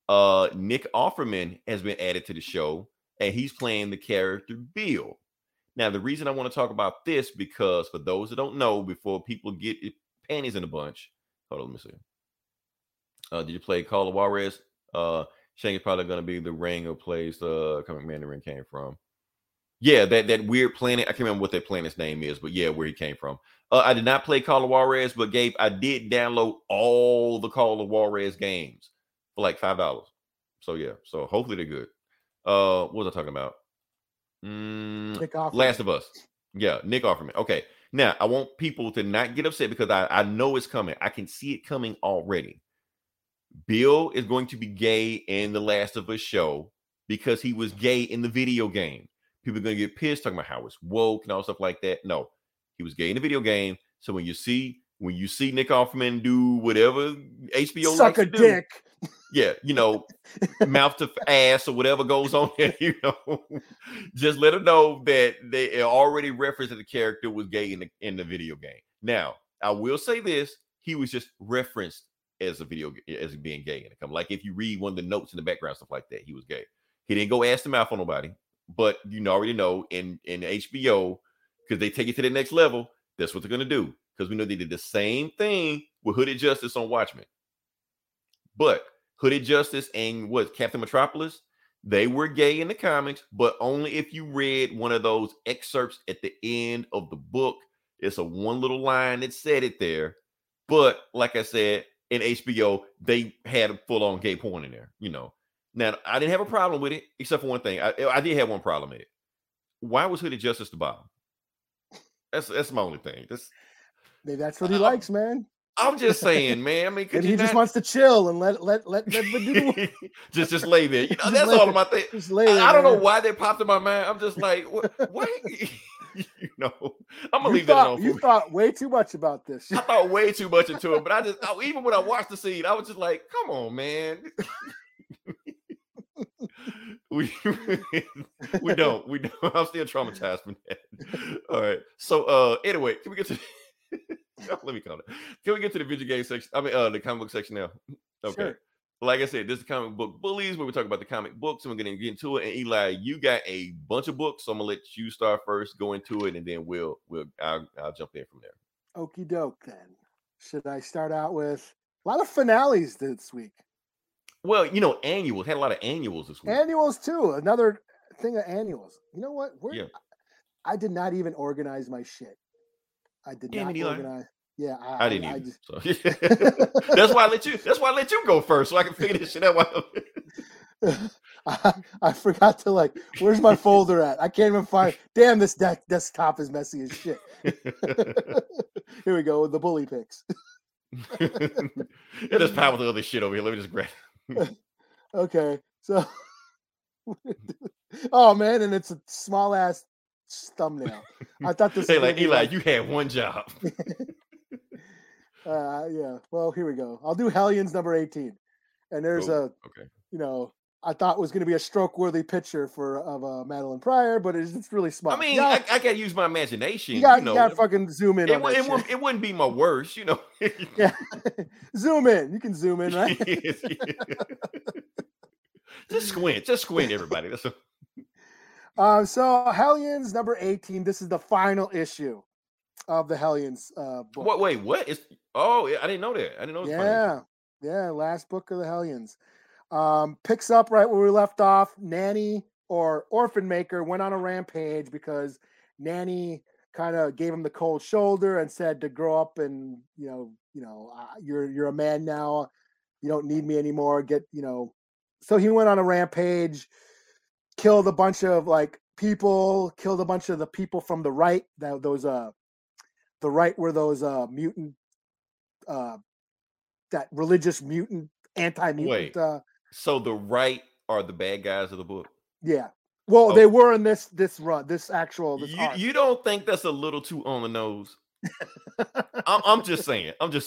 Offerman has been added to the show, and he's playing the character Bill. Now, the reason I want to talk about this, because for those that don't know, before people get panties in a bunch, hold on, let me see. Did you play Call of Juarez? Shang is probably going to be the ring of place the comic Mandarin came from. Yeah, that weird planet. I can't remember what that planet's name is, but yeah, where he came from. I did not play Call of Juarez, but Gabe, I did download all the Call of Juarez games for like $5. So yeah, so hopefully they're good. What was I talking about? Last of Us. Yeah, Nick Offerman. Okay, now I want people to not get upset because I know it's coming. I can see it coming already. Bill is going to be gay in The Last of Us show because he was gay in the video game. People are going to get pissed talking about how it's woke and all stuff like that. No, he was gay in the video game. So when you see Nick Offerman do whatever HBO suck likes a to dick, do, yeah, you know, mouth to ass or whatever goes on there, you know, just let them know that they already referenced that the character was gay in the video game. Now, I will say this: he was just referenced as being gay in it. Like if you read one of the notes in the background, stuff like that, he was gay. He didn't go ass to mouth on nobody. But you already know in HBO, because they take it to the next level, that's what they're going to do. Because we know they did the same thing with Hooded Justice on Watchmen. But Hooded Justice and Captain Metropolis, they were gay in the comics, but only if you read one of those excerpts at the end of the book. It's a one little line that said it there. But like I said, in HBO, they had a full-on gay porn in there, you know. Now, I didn't have a problem with it, except for one thing. I did have one problem with it. Why was Hooded Justice the bottom? That's my only thing. That's what he likes, man. I'm just saying, man. I mean, and he just wants to chill and let the dude just lay there. You know, that's all of my thing. I don't know why that popped in my mind. I'm just like, what? You know, I'm gonna leave that alone. You thought way too much about this. I thought way too much into it, but even when I watched the scene, I was just like, come on, man. we don't. I'm still traumatized from that. All right. So anyway, can we get to? Let me call it. Can we get to the video game section? I mean, the comic book section now. Okay. Sure. Like I said, this is Comic Book Bullies, where we talk about the comic books, and we're going to get into it. And Eli, you got a bunch of books, so I'm gonna let you start first, go into it, and then I'll jump in from there. Okie doke. Then should I start out with a lot of finales this week? Well, you know, annuals. Had a lot of annuals this week. Annuals, too. Another thing of annuals. You know what? I did not even organize my shit. I did not organize. Yeah. I didn't either. So. That's why I let you go first, so I can figure this shit out. I forgot to, like, where's my folder at? I can't even find. Damn, this desktop is messy as shit. Here we go. The bully picks. It is piled with other shit over here. Let me just grab it. Okay, so oh man, and it's a small ass thumbnail. I thought this. Hey, like Eli, you had one job. Yeah. Well, here we go. I'll do Hellions number 18, and there's you know, I thought it was going to be a stroke-worthy picture of Madeline Pryor, but it's really small. I mean, now, I got to use my imagination. You gotta fucking zoom in. It wouldn't be my worst, you know. Yeah. Zoom in. You can zoom in, right? Just squint, everybody. That's so Hellions number 18. This is the final issue of the Hellions book. What? Wait, what? I didn't know that. I didn't know. Yeah, last book of the Hellions. Picks up right where we left off. Nanny, or Orphan Maker, went on a rampage because Nanny kind of gave him the cold shoulder and said to grow up and, you're a man now. You don't need me anymore. So he went on a rampage, killed a bunch of the people from the right. The right were those mutant, that religious mutant, anti-mutant. So the right are the bad guys of the book. Yeah. Well, They were in this run, this actual. You don't think that's a little too on the nose? I'm just saying. Yeah,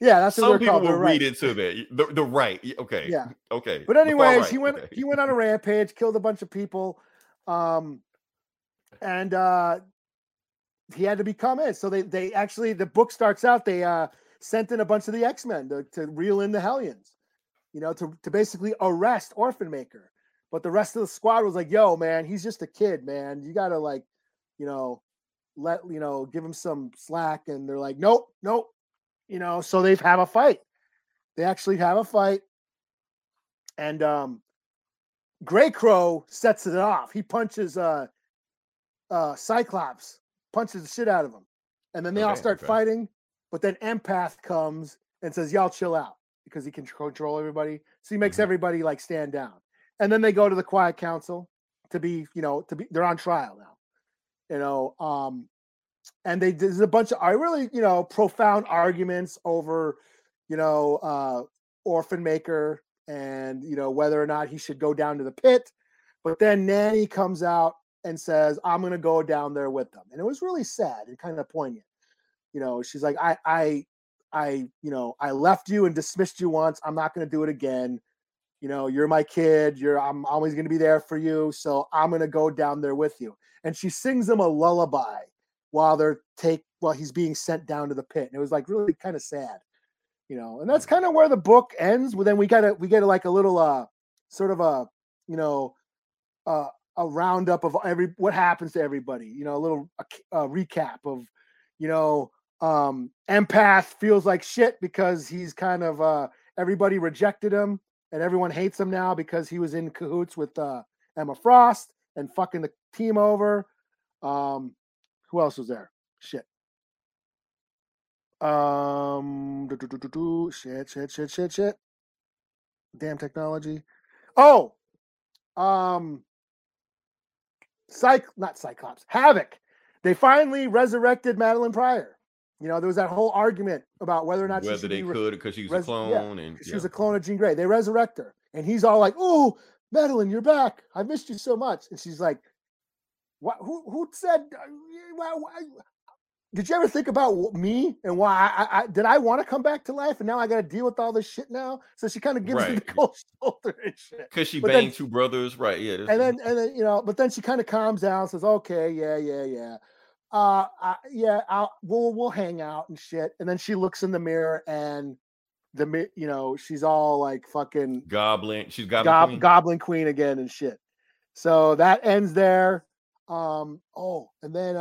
that's what people will read into that. The right. Okay. Yeah. Okay. But anyways, right. He went on a rampage, killed a bunch of people, and he had to become it. So they actually, the book starts out. They sent in a bunch of the X-Men to reel in the Hellions. To basically arrest Orphan Maker. But the rest of the squad was like, yo, man, he's just a kid, man. You got to, give him some slack. And they're like, nope. So they have a fight. They actually have a fight. And Gray Crow sets it off. He punches Cyclops, punches the shit out of him. And then they all start fighting. But then Empath comes and says, y'all chill out, because he can control everybody. So he makes everybody like stand down. And then they go to the Quiet Council to be, you know, to be, they're on trial now, you know. And they, there's a bunch of really, you know, profound arguments over, you know, Orphan Maker and, you know, whether or not he should go down to the pit. But then Nanny comes out and says, I'm going to go down there with them. And it was really sad and kind of poignant. You know, she's like, I, you know, I left you and dismissed you once. I'm not going to do it again. You know, you're my kid. I'm always going to be there for you. So I'm going to go down there with you. And she sings him a lullaby while while he's being sent down to the pit. And it was like really kind of sad, you know, and that's kind of where the book ends. But then we get like a little, sort of a, you know, a roundup of what happens to everybody, you know, a little recap of, you know, Empath feels like shit because he's kind of everybody rejected him and everyone hates him now because he was in cahoots with Emma Frost and fucking the team over. Who else was there? Shit. Shit. Damn technology. Oh, not Cyclops. Havoc. They finally resurrected Madeline Pryor. You know, there was that whole argument about whether or not they could because she was a clone. Yeah, and she was a clone of Jean Grey. They resurrect her. And he's all like, oh, Madeline, you're back. I missed you so much. And she's like, "What? Who said, why, did you ever think about me and why did I want to come back to life? And now I got to deal with all this shit now." So she kind of gives you the cold shoulder and shit. Because she banged two brothers. Right. Yeah. And then, you know, but then she kind of calms down, says, okay, yeah. We'll hang out and shit. And then she looks in the mirror and you know, she's all like fucking goblin. She's goblin queen again and shit. So that ends there. And then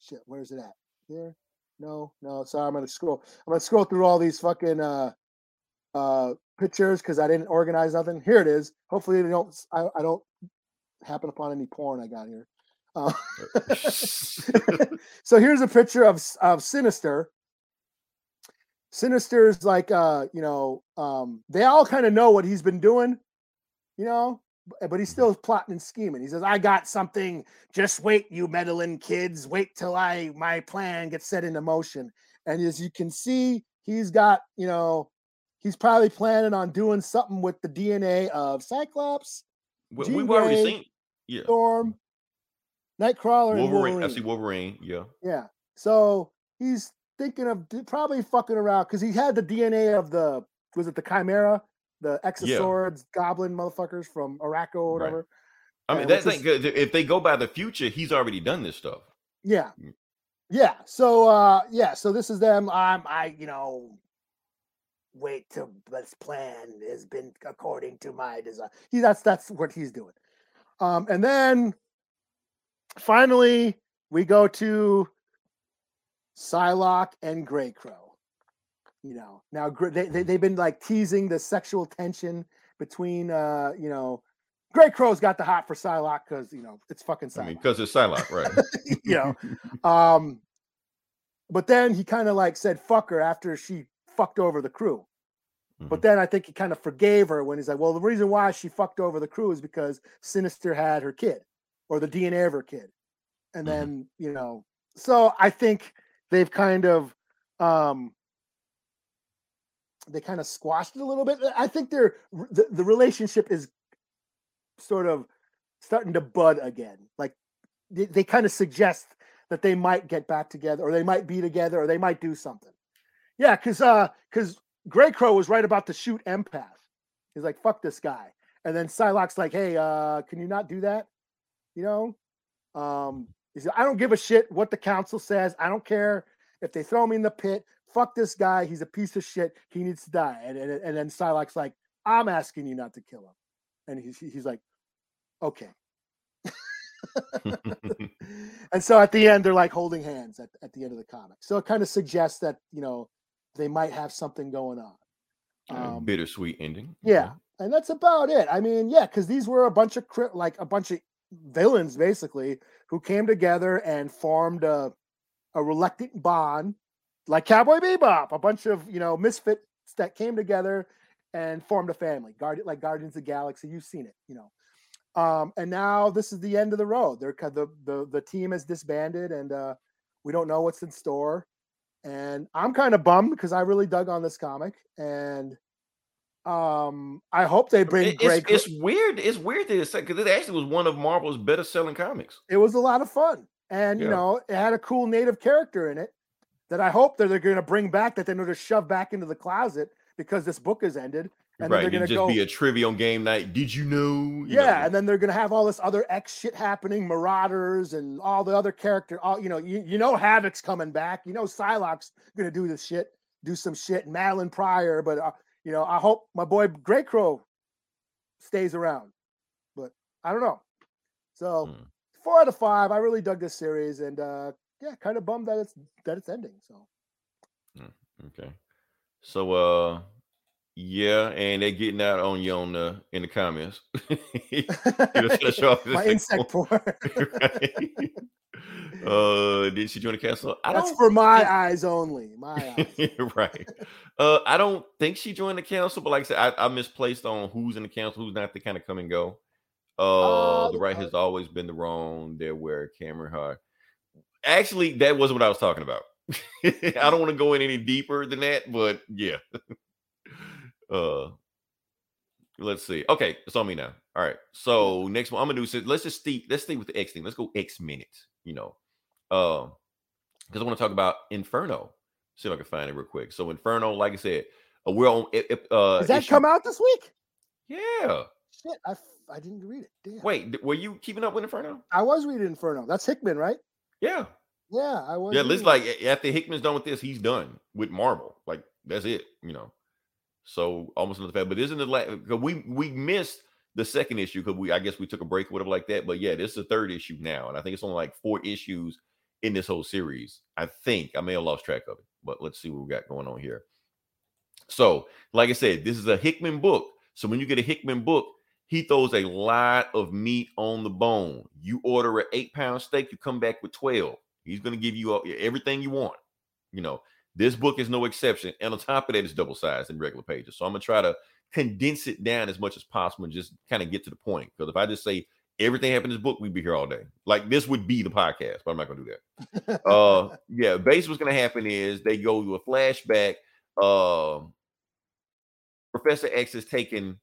shit, where is it at? Here? No. Sorry, I'm gonna scroll through all these fucking pictures because I didn't organize nothing. Here it is. Hopefully they don't. I don't happen upon any porn I got here. So here's a picture of Sinister. Sinister's like, you know, they all kind of know what he's been doing, you know, but he's still plotting and scheming. He says, "I got something. Just wait, you meddling kids. Wait till my plan gets set into motion." And as you can see, he's got, you know, he's probably planning on doing something with the DNA of Cyclops. We've already seen, Storm. Nightcrawler, Wolverine. I see Wolverine. Yeah. So he's thinking of probably fucking around because he had the DNA of the Chimera, the Exoswords, goblin motherfuckers from Araco or whatever. Right. I mean, that's like if they go by the future, he's already done this stuff. Yeah. Yeah. So so this is them. Wait till this plan has been according to my design. That's what he's doing. And then finally, we go to Psylocke and Grey Crow. You know, now they've been like teasing the sexual tension between, you know, Grey Crow's got the hot for Psylocke because, you know, it's fucking Psylocke. I mean, because it's Psylocke, right? You know, but then he kind of like said fuck her after she fucked over the crew. But then I think he kind of forgave her when he's like, well, the reason why she fucked over the crew is because Sinister had her kid. Or the DNA of her kid. And then, you know, so I think they've kind of, they kind of squashed it a little bit. I think the relationship is sort of starting to bud again. Like they kind of suggest that they might get back together or they might be together or they might do something. Yeah. Cause Grey Crow was right about to shoot Empath. He's like, fuck this guy. And then Psylocke's like, hey, can you not do that? You know, he said, I don't give a shit what the council says. I don't care if they throw me in the pit. Fuck this guy. He's a piece of shit. He needs to die. And then Psylocke's like, I'm asking you not to kill him. And he's like, okay. And so at the end, they're like holding hands at the end of the comic. So it kind of suggests that, you know, they might have something going on. Bittersweet ending. Yeah. And that's about it. I mean, yeah, because these were a bunch of villains basically who came together and formed a reluctant bond, like Cowboy Bebop, a bunch of, you know, misfits that came together and formed a family, like Guardians of the Galaxy. You've seen it, you know. And now this is the end of the road. The team has disbanded, and we don't know what's in store. And I'm kind of bummed because I really dug on this comic, and I hope they bring Gray Crow. It's weird. It's weird that it's because it actually was one of Marvel's better selling comics. It was a lot of fun, and you know, it had a cool native character in it that I hope that they're going to bring back, that they're going to shove back into the closet because this book has ended. And right, it'd just be a trivia on game night. Did you know? And then they're gonna have all this other X shit happening, Marauders and all the other character. All you know, Havoc's coming back. You know, Psylocke's gonna do this shit, do some shit. And Madeline Pryor, but you know, I hope my boy Gray Crow stays around. But I don't know. So 4 out of 5, I really dug this series, and yeah, kind of bummed that it's ending. So okay, so yeah, and they're getting out on you in the comments. My insect porn. Right. Did she join the council? That's for my eyes only. My eyes. Right. I don't think she joined the council, but like I said, I misplaced on who's in the council, who's not. They kind of come and go. The right has always been the wrong. They're where Cameron Hart. Actually, that wasn't what I was talking about. I don't want to go in any deeper than that, but yeah. Let's see. Okay, it's on me now. All right. So next one I'm gonna do is let's stay with the X thing. Let's go X minutes. You know, because I want to talk about Inferno. See if I can find it real quick. So Inferno, like I said, we're on. Does that come out this week? Yeah. Shit, I didn't read it. Damn. Wait, were you keeping up with Inferno? I was reading Inferno. That's Hickman, right? Yeah. Yeah, I was. Yeah, it's like after Hickman's done with this, he's done with Marvel. Like that's it. You know. So almost another fact, but isn't it like we missed the second issue because I guess we took a break or whatever like that. But yeah, this is the third issue now, and I think it's only like 4 issues in this whole series. I think I may have lost track of it, but let's see what we got going on here. So, like I said, this is a Hickman book. So when you get a Hickman book, he throws a lot of meat on the bone. You order an 8-pound steak, you come back with 12. He's gonna give you everything you want, you know. This book is no exception. And on top of that, it's double-sized in regular pages. So I'm going to try to condense it down as much as possible and just kind of get to the point. Because if I just say everything happened in this book, we'd be here all day. Like, this would be the podcast, but I'm not going to do that. Yeah, basically what's going to happen is they go to a flashback. Professor X is taking,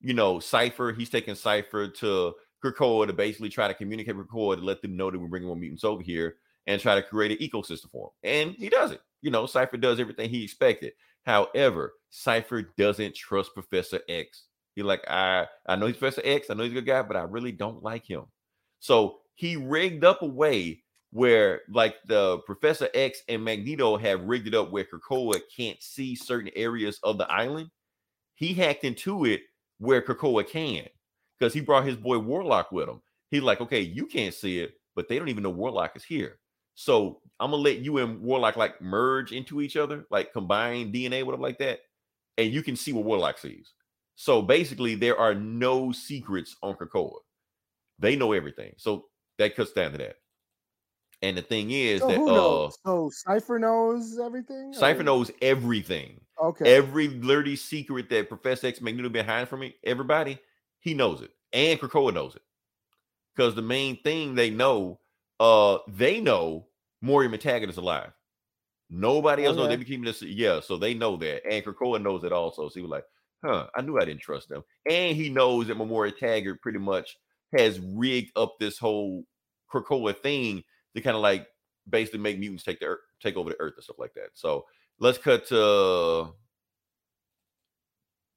you know, Cypher. He's taking Cypher to Krakoa to basically try to communicate with Krakoa to let them know that we're bringing more mutants over here and try to create an ecosystem for them. And he does it. You know, Cypher does everything he expected. However, Cypher doesn't trust Professor X. He's like, I know he's Professor X. I know he's a good guy, but I really don't like him. So he rigged up a way where, like, the Professor X and Magneto have rigged it up where Krakoa can't see certain areas of the island. He hacked into it where Krakoa can because he brought his boy Warlock with him. He's like, okay, you can't see it, but they don't even know Warlock is here. So I'm gonna let you and Warlock like merge into each other, like combine DNA, whatever like that, and you can see what Warlock sees. So basically, there are no secrets on Krakoa. They know everything. So that cuts down to that. And the thing is so Cypher knows everything. Cypher knows everything. Okay. Every dirty secret that Professor X Magneto been hiding from me, everybody, he knows it, and Krakoa knows it. Because the main thing they know. They know Moira MacTaggert is alive. Nobody else knows. They became this. Yeah, so they know that. And Krakoa knows it also. So he was like, I knew I didn't trust them. And he knows that Moira MacTaggert pretty much has rigged up this whole Krakoa thing to kind of like basically make mutants take over the earth and stuff like that. So let's cut to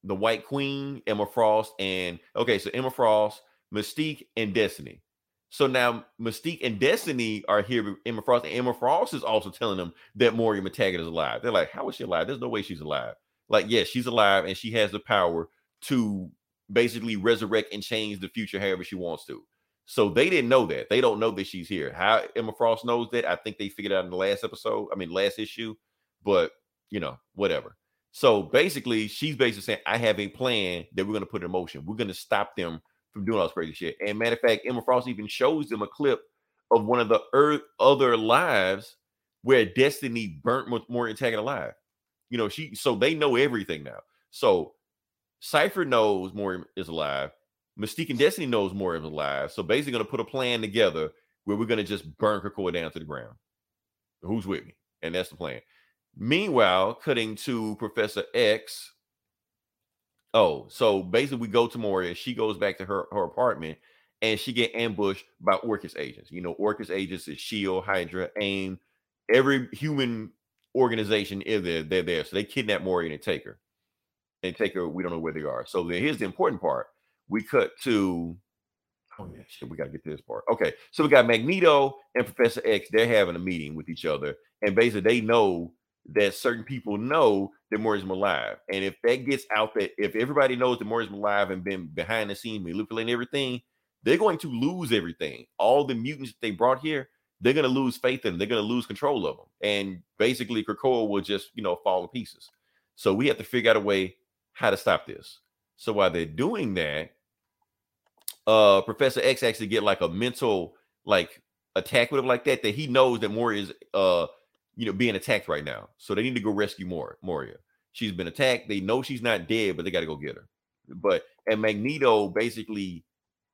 the White Queen, Emma Frost, and okay, so Emma Frost, Mystique, and Destiny. So now Mystique and Destiny are here with Emma Frost, and Emma Frost is also telling them that Moira MacTaggert is alive. They're like, how is she alive? There's no way she's alive. Like, yes, she's alive, and she has the power to basically resurrect and change the future however she wants to. So they didn't know that. They don't know that she's here. How Emma Frost knows that, I think they figured out in the last issue, but, you know, whatever. So basically, she's basically saying, I have a plan that we're going to put in motion. We're going to stop them from doing all this crazy shit. And matter of fact, Emma Frost even shows them a clip of one of the other lives where Destiny burnt Morgan Taggart alive. You know, so they know everything now. So Cypher knows Moira is alive. Mystique and Destiny knows Moira is alive. So basically going to put a plan together where we're going to just burn Krakoa down to the ground. Who's with me? And that's the plan. Meanwhile, cutting to Professor X. Oh, so basically we go to Moira. She goes back to her apartment and she get ambushed by Orcus agents. You know, Orcus agents is S.H.I.E.L.D., Hydra, AIM, every human organization is there. They're there. So they kidnap Moira and take her. We don't know where they are. So here's the important part. We cut to, oh yeah, shit, we got to get to this part. Okay, so we got Magneto and Professor X. They're having a meeting with each other. And basically they know that certain people know that Moira's alive. And if that gets out, that if everybody knows that Moira's alive and been behind the scenes manipulating everything, they're going to lose everything. All the mutants that they brought here, they're going to lose faith in them. They're going to lose control of them. And basically Krakoa will just, you know, fall to pieces. So we have to figure out a way how to stop this. So while they're doing that, Professor X actually get like a mental like attack with him like that he knows that Moria is being attacked right now. So they need to go rescue Moria. She's been attacked. They know she's not dead, but they got to go get her. And Magneto basically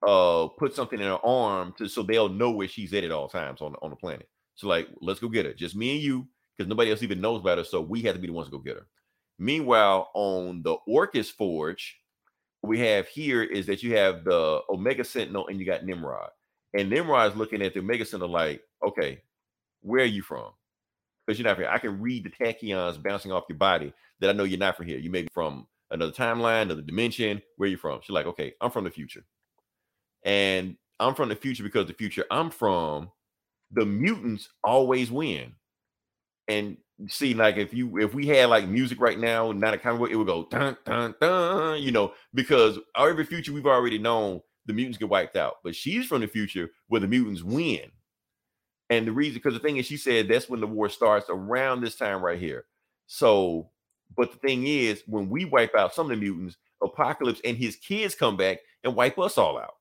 put something in her arm so they'll know where she's at all times on the planet. So like, let's go get her. Just me and you, because nobody else even knows about her. So we have to be the ones to go get her. Meanwhile, on the Orcus Forge, what we have here is that you have the Omega Sentinel and you got Nimrod. And Nimrod is looking at the Omega Sentinel like, okay, where are you from? Because you're not from here. I can read the tachyons bouncing off your body that I know you're not from here. You may be from another timeline, another dimension. Where are you from? She's like, okay, I'm from the future. And I'm from the future because the future I'm from, the mutants always win. And see, like if we had like music right now, not a comic book, it would go dun dun dun, because every future we've already known, the mutants get wiped out. But she's from the future where the mutants win. And the reason, because the thing is, she said that's when the war starts around this time right here. So, but the thing is, when we wipe out some of the mutants, Apocalypse and his kids come back and wipe us all out.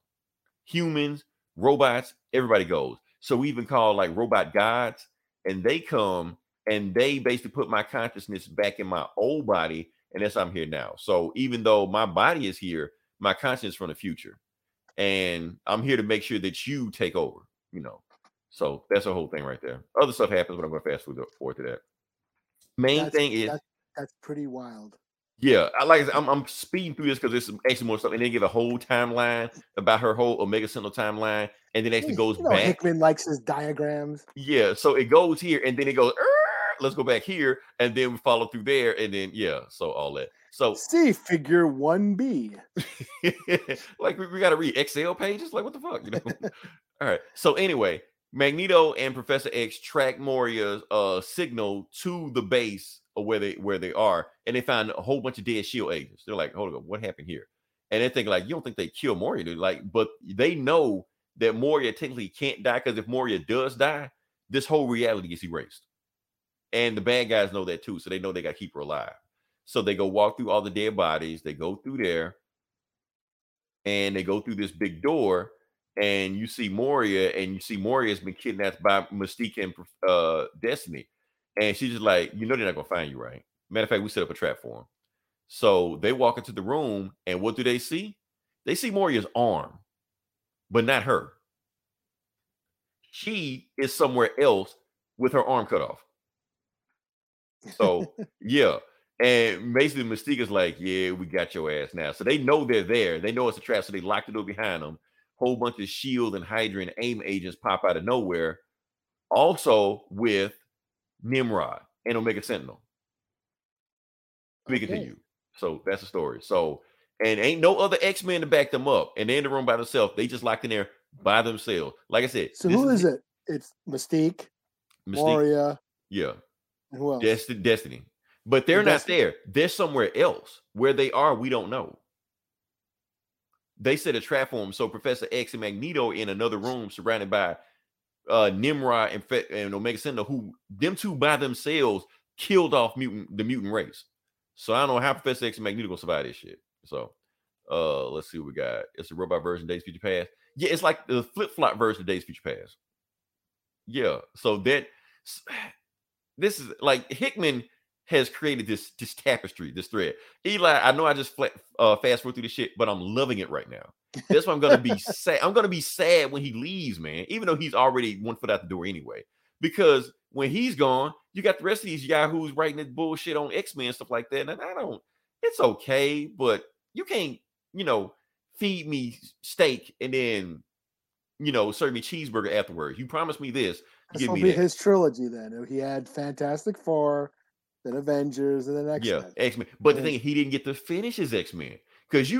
Humans, robots, everybody goes. So we even call like robot gods, and they come. And they basically put my consciousness back in my old body. And that's I'm here now. So even though my body is here, my consciousness from the future. And I'm here to make sure that you take over, So that's the whole thing right there. Other stuff happens, but I'm going to fast forward to that. That's pretty wild. Yeah. I'm speeding through this because there's actually more stuff. And they give a whole timeline about her whole Omega Sentinel timeline. And then actually goes back. Hickman likes his diagrams. Yeah. So it goes here and then it goes, let's go back here, and then we follow through there, and then so all that. So see figure 1B. Like we gotta read Excel pages. Like what the fuck, All right. So anyway, Magneto and Professor X track Moria's signal to the base of where they are, and they find a whole bunch of dead S.H.I.E.L.D. agents. They're like, hold on, what happened here? And they think like, you don't think they kill Moria? Dude? Like, but they know that Moria technically can't die because if Moria does die, this whole reality gets erased. And the bad guys know that too. So they know they got to keep her alive. So they go walk through all the dead bodies. They go through there. And they go through this big door. And you see Moria. And you see Moria has been kidnapped by Mystique and Destiny. And she's just like, they're not going to find you, right? Matter of fact, we set up a trap for them. So they walk into the room. And what do they see? They see Moria's arm. But not her. She is somewhere else with her arm cut off. So yeah, and basically Mystique is like, yeah, we got your ass now. So they know they're there. They know it's a trap, so they lock the door behind them. Whole bunch of S.H.I.E.L.D. and Hydra and AIM agents pop out of nowhere, also with Nimrod and Omega Sentinel. Continue. So that's the story. So and ain't no other X-Men to back them up, and they're in the room by themselves. They just locked in there by themselves. Like I said, so who is it? It's Mystique, Moria, yeah. Who else? Destiny. But they're not there. They're somewhere else. Where they are, we don't know. They set a trap for them. So Professor X and Magneto in another room surrounded by Nimrod and Omega Sentinel, who them two by themselves killed off the mutant race. So I don't know how Professor X and Magneto gonna survive this shit. So let's see what we got. It's a robot version of Days Future Past. Yeah, it's like the flip-flop version of Days Future Past. Yeah, so that this is like Hickman has created this tapestry, this thread. Eli, I know I just fast forward through this shit, but I'm loving it right now. That's why I'm gonna be sad. I'm gonna be sad when he leaves, man. Even though he's already one foot out the door anyway, because when he's gone, you got the rest of these yahoos writing this bullshit on X-Men and stuff like that. And I don't. It's okay, but you can't, feed me steak and then, serve me cheeseburger afterwards. You promised me this. This will be his trilogy then. He had Fantastic Four, then Avengers, and then X-Men. Yeah, X-Men. But the thing, he didn't get to finish his X-Men. Because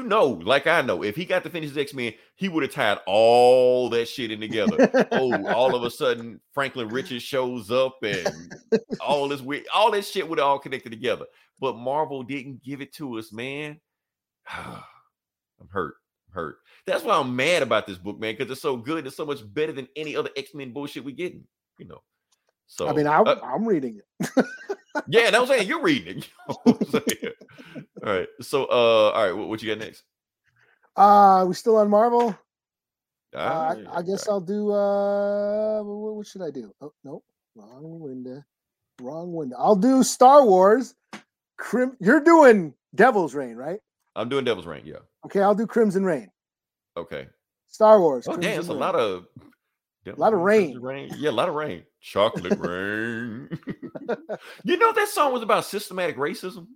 like I know, if he got to finish his X-Men, he would have tied all that shit in together. All of a sudden, Franklin Richards shows up and all this shit would have all connected together. But Marvel didn't give it to us, man. I'm hurt. That's why I'm mad about this book, man, because it's so good. It's so much better than any other X-Men bullshit we're getting, So I mean, I'm reading it. Yeah, that's what I'm saying. You're reading it. All right. So, all right. What you got next? We still on Marvel? I guess I'll do. What should I do? Oh no, wrong window. I'll do Star Wars. You're doing Devil's Reign, right? I'm doing Devil's Reign. Yeah. Okay, I'll do Crimson Reign. Okay. Star Wars. Oh, damn, it's a lot of. A lot of rain. Yeah, a lot of rain. Chocolate rain. That song was about systematic racism.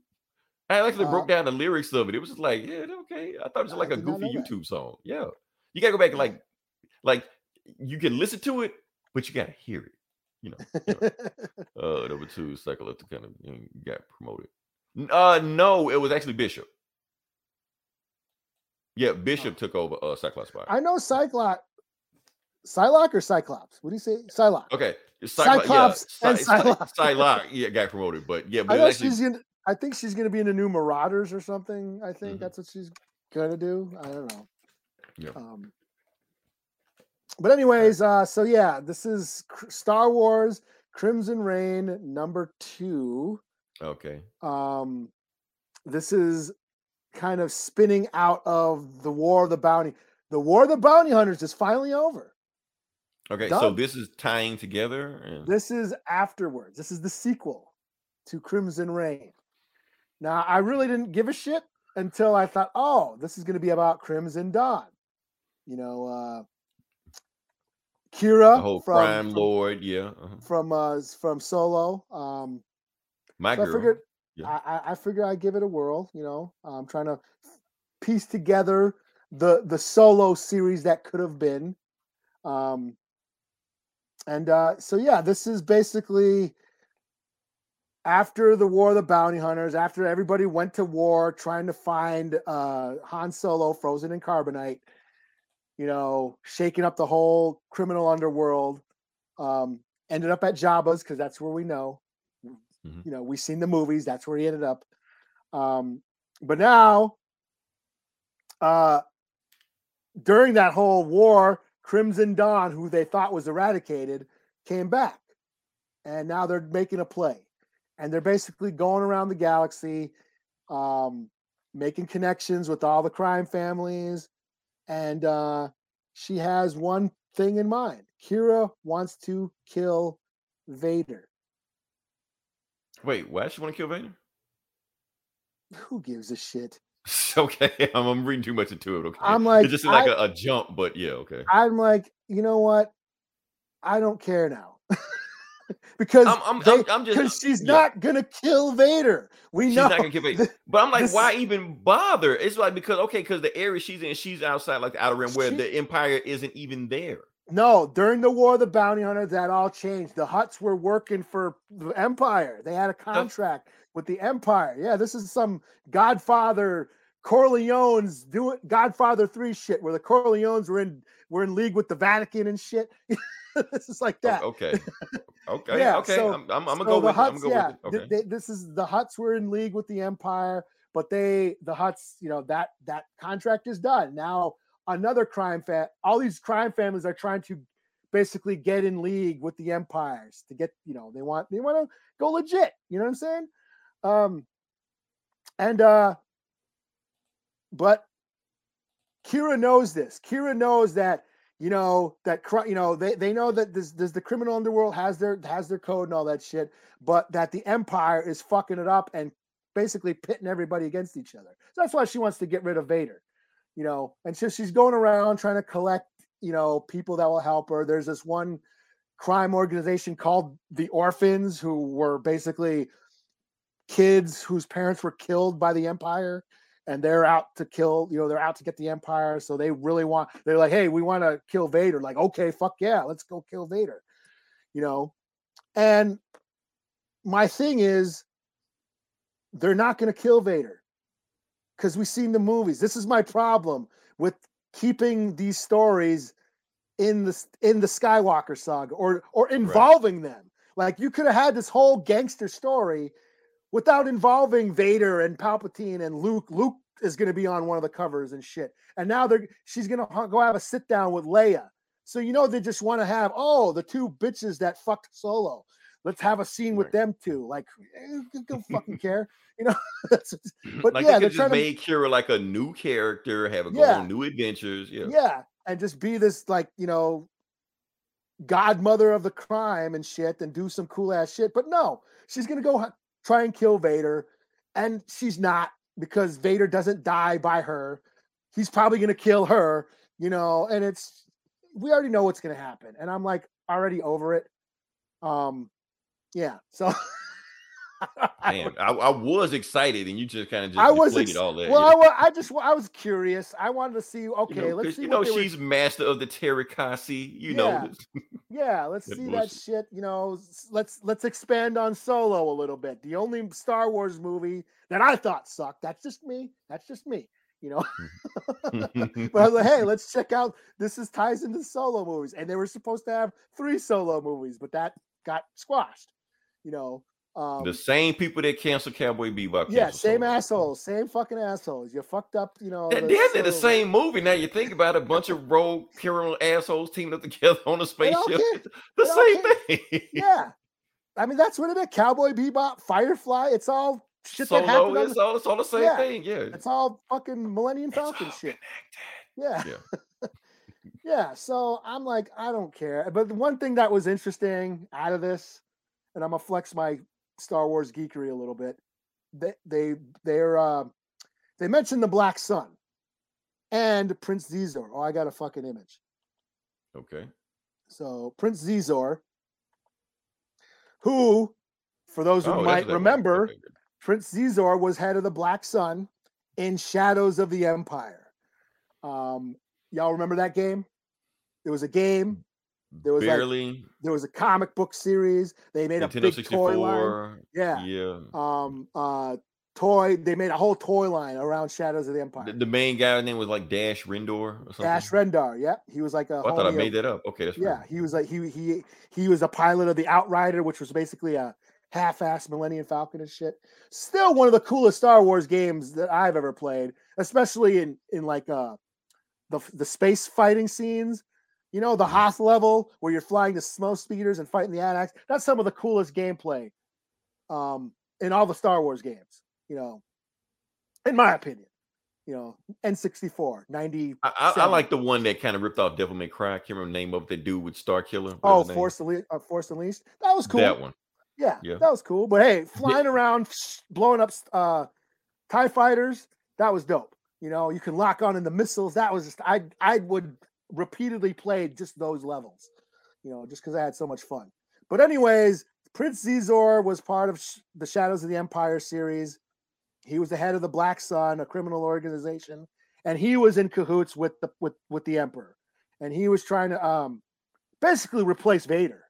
I actually broke down the lyrics of it. It was just like, yeah, okay. I thought it was like a goofy YouTube song. Yeah. You got to go back and like you can listen to it, but you got to hear it. Number two, Psychological kind of got promoted. No, it was actually Bishop. Yeah, Bishop took over Cyclops. I know Cyclops. Psylocke or Cyclops? What do you say? Psylocke. Okay. Cyclops and Psylocke. Psylocke, yeah, got promoted, but I think she's going to be in the new Marauders or something. I think that's what she's going to do. I don't know. Yeah. But anyways, so yeah, this is Star Wars Crimson Reign #2. Okay. This is kind of spinning out of the War of the Bounty. The War of the Bounty Hunters is finally over. Okay, done. So this is tying together? And... This is afterwards. This is the sequel to Crimson Reign. Now, I really didn't give a shit until I thought, this is going to be about Crimson Dawn. Kira. The whole crime lord, yeah. Uh-huh. From Solo. My girl. I figured I'd give it a whirl, I'm trying to piece together the Solo series that could have been. So yeah, this is basically after the War of the Bounty Hunters, after everybody went to war trying to find Han Solo frozen in carbonite, shaking up the whole criminal underworld, ended up at Jabba's because that's where we know. Mm-hmm. We've seen the movies, that's where he ended up. But now during that whole war, Crimson Dawn, who they thought was eradicated, came back. And now they're making a play. And they're basically going around the galaxy, making connections with all the crime families. And she has one thing in mind. Kira wants to kill Vader. Wait, why does she want to kill Vader? Who gives a shit? Okay, I'm reading too much into it. Okay, I'm like, it's just like a jump, but yeah, okay. I'm like, you know what? I don't care now because she's not gonna kill Vader. She's not gonna kill Vader. But I'm like, why even bother? It's like because the area she's in, she's outside like the Outer Rim, where the Empire isn't even there. No, during the War of the Bounty Hunters, that all changed. The Hutts were working for the Empire. They had a contract with the Empire. Yeah, this is some Godfather Corleone's doing Godfather 3 shit, where the Corleones were in league with the Vatican and shit. This is like that. Okay. Yeah, okay. So, I'm gonna go with it. Okay. This is the Hutts were in league with the Empire, but the Hutts, that contract is done now. Another crime family, all these crime families are trying to basically get in league with the empires to get, they want to go legit. You know what I'm saying? And but Kira knows this. Kira knows that, you know, that, you know, they know that this the criminal underworld has their code and all that shit, but that the Empire is fucking it up and basically pitting everybody against each other. So that's why she wants to get rid of Vader, you know, and so she's going around trying to collect, you know, people that will help her. There's this one crime organization called the Orphans, who were basically kids whose parents were killed by the Empire, and they're out to kill, you know, they're out to get the Empire. So they really want, they're like, hey, we want to kill Vader. Like, okay, fuck yeah, let's go kill Vader, you know? And my thing is, they're not going to kill Vader because we've seen the movies. This is my problem with keeping these stories in the Skywalker saga or involving them. Like, you could have had this whole gangster story without involving Vader and Palpatine and Luke. Luke is going to be on one of the covers and shit. And now she's going to go have a sit down with Leia. So, you know, they just want to have, oh, the two bitches that fucked Solo. Let's have a scene with them too. Like, don't fucking care, you know. But like, yeah, they could just make Kira like a new character, have a go on new adventures, yeah, and just be this, like, you know, godmother of the crime and shit, and do some cool ass shit. But no, she's gonna go try and kill Vader, and she's not, because Vader doesn't die by her. He's probably gonna kill her, you know. And we already know what's gonna happen, and I'm like already over it. Yeah, so damn, I was excited, and you just kind of deflated all that. Well, yeah. I was curious. I wanted to see. Okay, you know, let's see. You know, she's master of the Terikasi. You know. Yeah, let's see that shit. You know, let's expand on Solo a little bit. The only Star Wars movie that I thought sucked. That's just me. You know, but I was like, hey, let's check out. This ties into Solo movies, and they were supposed to have 3 Solo movies, but that got squashed. You know, the same people that canceled Cowboy Bebop. Yeah, same assholes, same fucking assholes. You fucked up, you know. They're the same movie. Now you think about it, a bunch of rogue criminal assholes teamed up together on a spaceship. The same thing. Yeah, I mean, that's what it is. Cowboy Bebop, Firefly. It's all shit that happened. It's all the same thing. Yeah, it's all fucking Millennium Falcon shit. Connected. Yeah. Yeah. So I'm like, I don't care. But the one thing that was interesting out of this, and I'm gonna flex my Star Wars geekery a little bit. They mentioned the Black Sun and Prince Xizor. Oh, I got a fucking image. Okay. So Prince Xizor, who, for those who might remember, Prince Xizor was head of the Black Sun in Shadows of the Empire. Y'all remember that game? There was a game. There was a comic book series. They made Nintendo a big 64. Toy line. Yeah. They made a whole toy line around Shadows of the Empire. The main guy's name was like Dash Rendar or something. Dash Rendar, yeah. He was like a. I thought I made that up. Okay, that's right. He was like he was a pilot of the Outrider, which was basically a half-assed Millennium Falcon and shit. Still one of the coolest Star Wars games that I've ever played, especially in like the space fighting scenes. You know, the Hoth level where you're flying the smoke speeders and fighting the AT-ATs. That's some of the coolest gameplay in all the Star Wars games, you know, in my opinion. You know, N64, 90. I like the one that kind of ripped off Devil May Cry. I can't remember the name of the dude with Starkiller. Oh, Force Unleashed. That was cool. That one. Yeah, that was cool. But hey, flying around, blowing up TIE fighters, that was dope. You know, you can lock on in the missiles. That was just, I would repeatedly played just those levels, you know, just because I had so much fun. But anyways, Prince Xizor was part of the Shadows of the Empire series. He was the head of the Black Sun, a criminal organization, and he was in cahoots with the Emperor, and he was trying to basically replace Vader.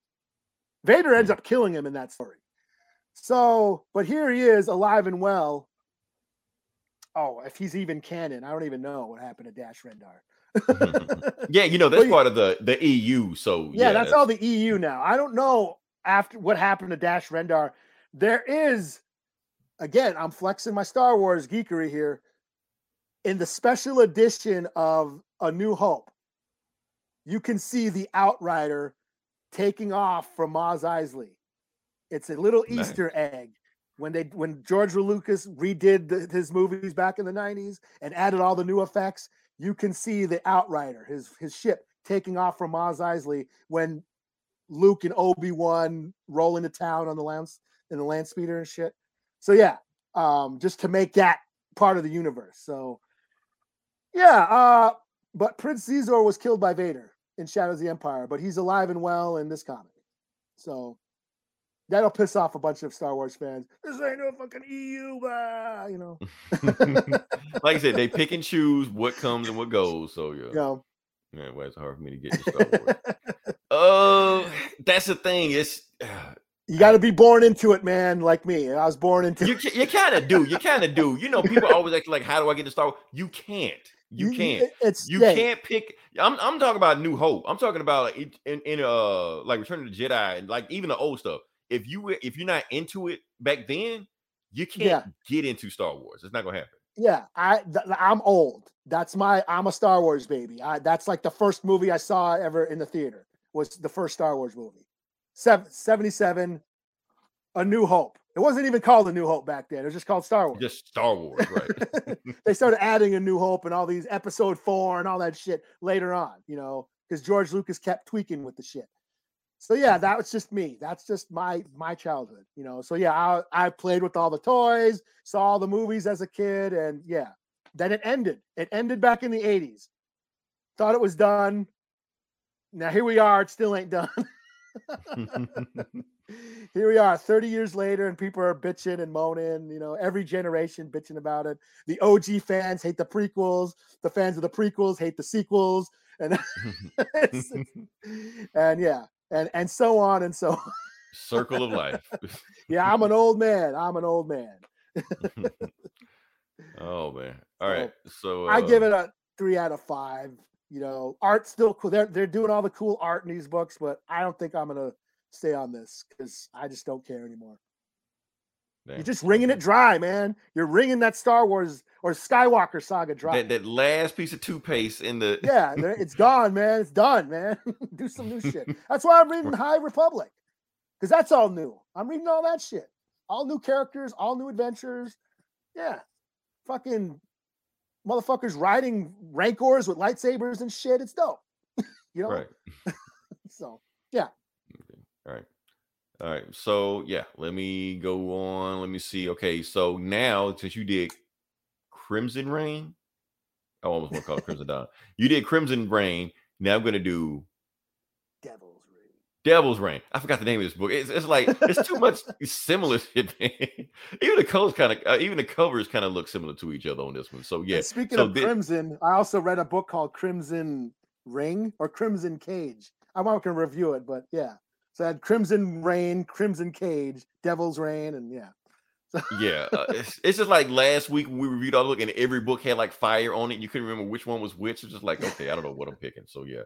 Vader ends up killing him in that story. So, but here he is alive and well. Oh, if he's even canon, I don't even know what happened to Dash Rendar. Yeah, you know, that's part of the EU. So yeah, that's all the EU now. I don't know after what happened to Dash Rendar. There is, again, I'm flexing my Star Wars geekery here. In the special edition of A New Hope, you can see the Outrider taking off from Mos Eisley. It's a little Easter egg when George Lucas redid his movies back in the 90s and added all the new effects, you can see the Outrider, his ship taking off from Mos Eisley when Luke and Obi-Wan roll into town on the land speeder and shit. So yeah, just to make that part of the universe. So yeah, but Prince Xizor was killed by Vader in Shadows of the Empire, but he's alive and well in this comic. So that'll piss off a bunch of Star Wars fans. This ain't no fucking EU, bah, you know. Like I said, they pick and choose what comes and what goes. So yeah, anyway, it's hard for me to get to Star Wars. Oh, that's the thing. It's you got to be born into it, man. Like me, I was born into. You kind of do. You kind of do. You know, people always act like, "How do I get to Star Wars?" You can't. You can't. Can't pick. I'm talking about New Hope. I'm talking about like in Return of the Jedi and like even the old stuff. If you're not into it back then, you can't get into Star Wars. It's not gonna happen. Yeah, I'm old. I'm a Star Wars baby. That's like the first movie I saw ever in the theater was the first Star Wars movie, 77, A New Hope. It wasn't even called A New Hope back then. It was just called Star Wars. Just Star Wars, right? They started adding A New Hope and all these Episode 4 and all that shit later on, you know, because George Lucas kept tweaking with the shit. So yeah, that was just me. That's just my childhood, you know. So yeah, I played with all the toys, saw all the movies as a kid, and yeah. Then it ended. It ended back in the 80s. Thought it was done. Now here we are. It still ain't done. Here we are, 30 years later, and people are bitching and moaning. You know, every generation bitching about it. The OG fans hate the prequels. The fans of the prequels hate the sequels, and yeah. And so on and so on. Circle of life. Yeah, I'm an old man. Oh, man. All right. So I give it a 3 out of 5. You know, art's still cool. They're doing all the cool art in these books, but I don't think I'm going to stay on this because I just don't care anymore. Damn. You're just wringing it dry, man. You're wringing that Star Wars or Skywalker saga dry. That last piece of toothpaste in the yeah, it's gone, man. It's done, man. Do some new shit. That's why I'm reading High Republic, because that's all new. I'm reading all that shit, all new characters, all new adventures. Yeah, fucking motherfuckers riding rancors with lightsabers and shit. It's dope, you know. Right. So yeah. Okay. All right. All right, so yeah, let me go on. Let me see. Okay, so now since you did Crimson Reign, I almost want to call it Crimson Dawn. You did Crimson Reign. Now I'm gonna do Devil's Reign. Devil's Reign. I forgot the name of this book. It's like it's too much similar shit, man. Even the colors kind of, even the covers kind of look similar to each other on this one. So yeah. And speaking of Crimson, I also read a book called Crimson Ring or Crimson Cage. I'm not gonna review it, but yeah. So I had Crimson Reign, Crimson Cage, Devil's Reign, and yeah. So. Yeah, it's just like last week when we reviewed all the book and every book had like fire on it. You couldn't remember which one was which. It's just like, okay, I don't know what I'm picking. So yeah.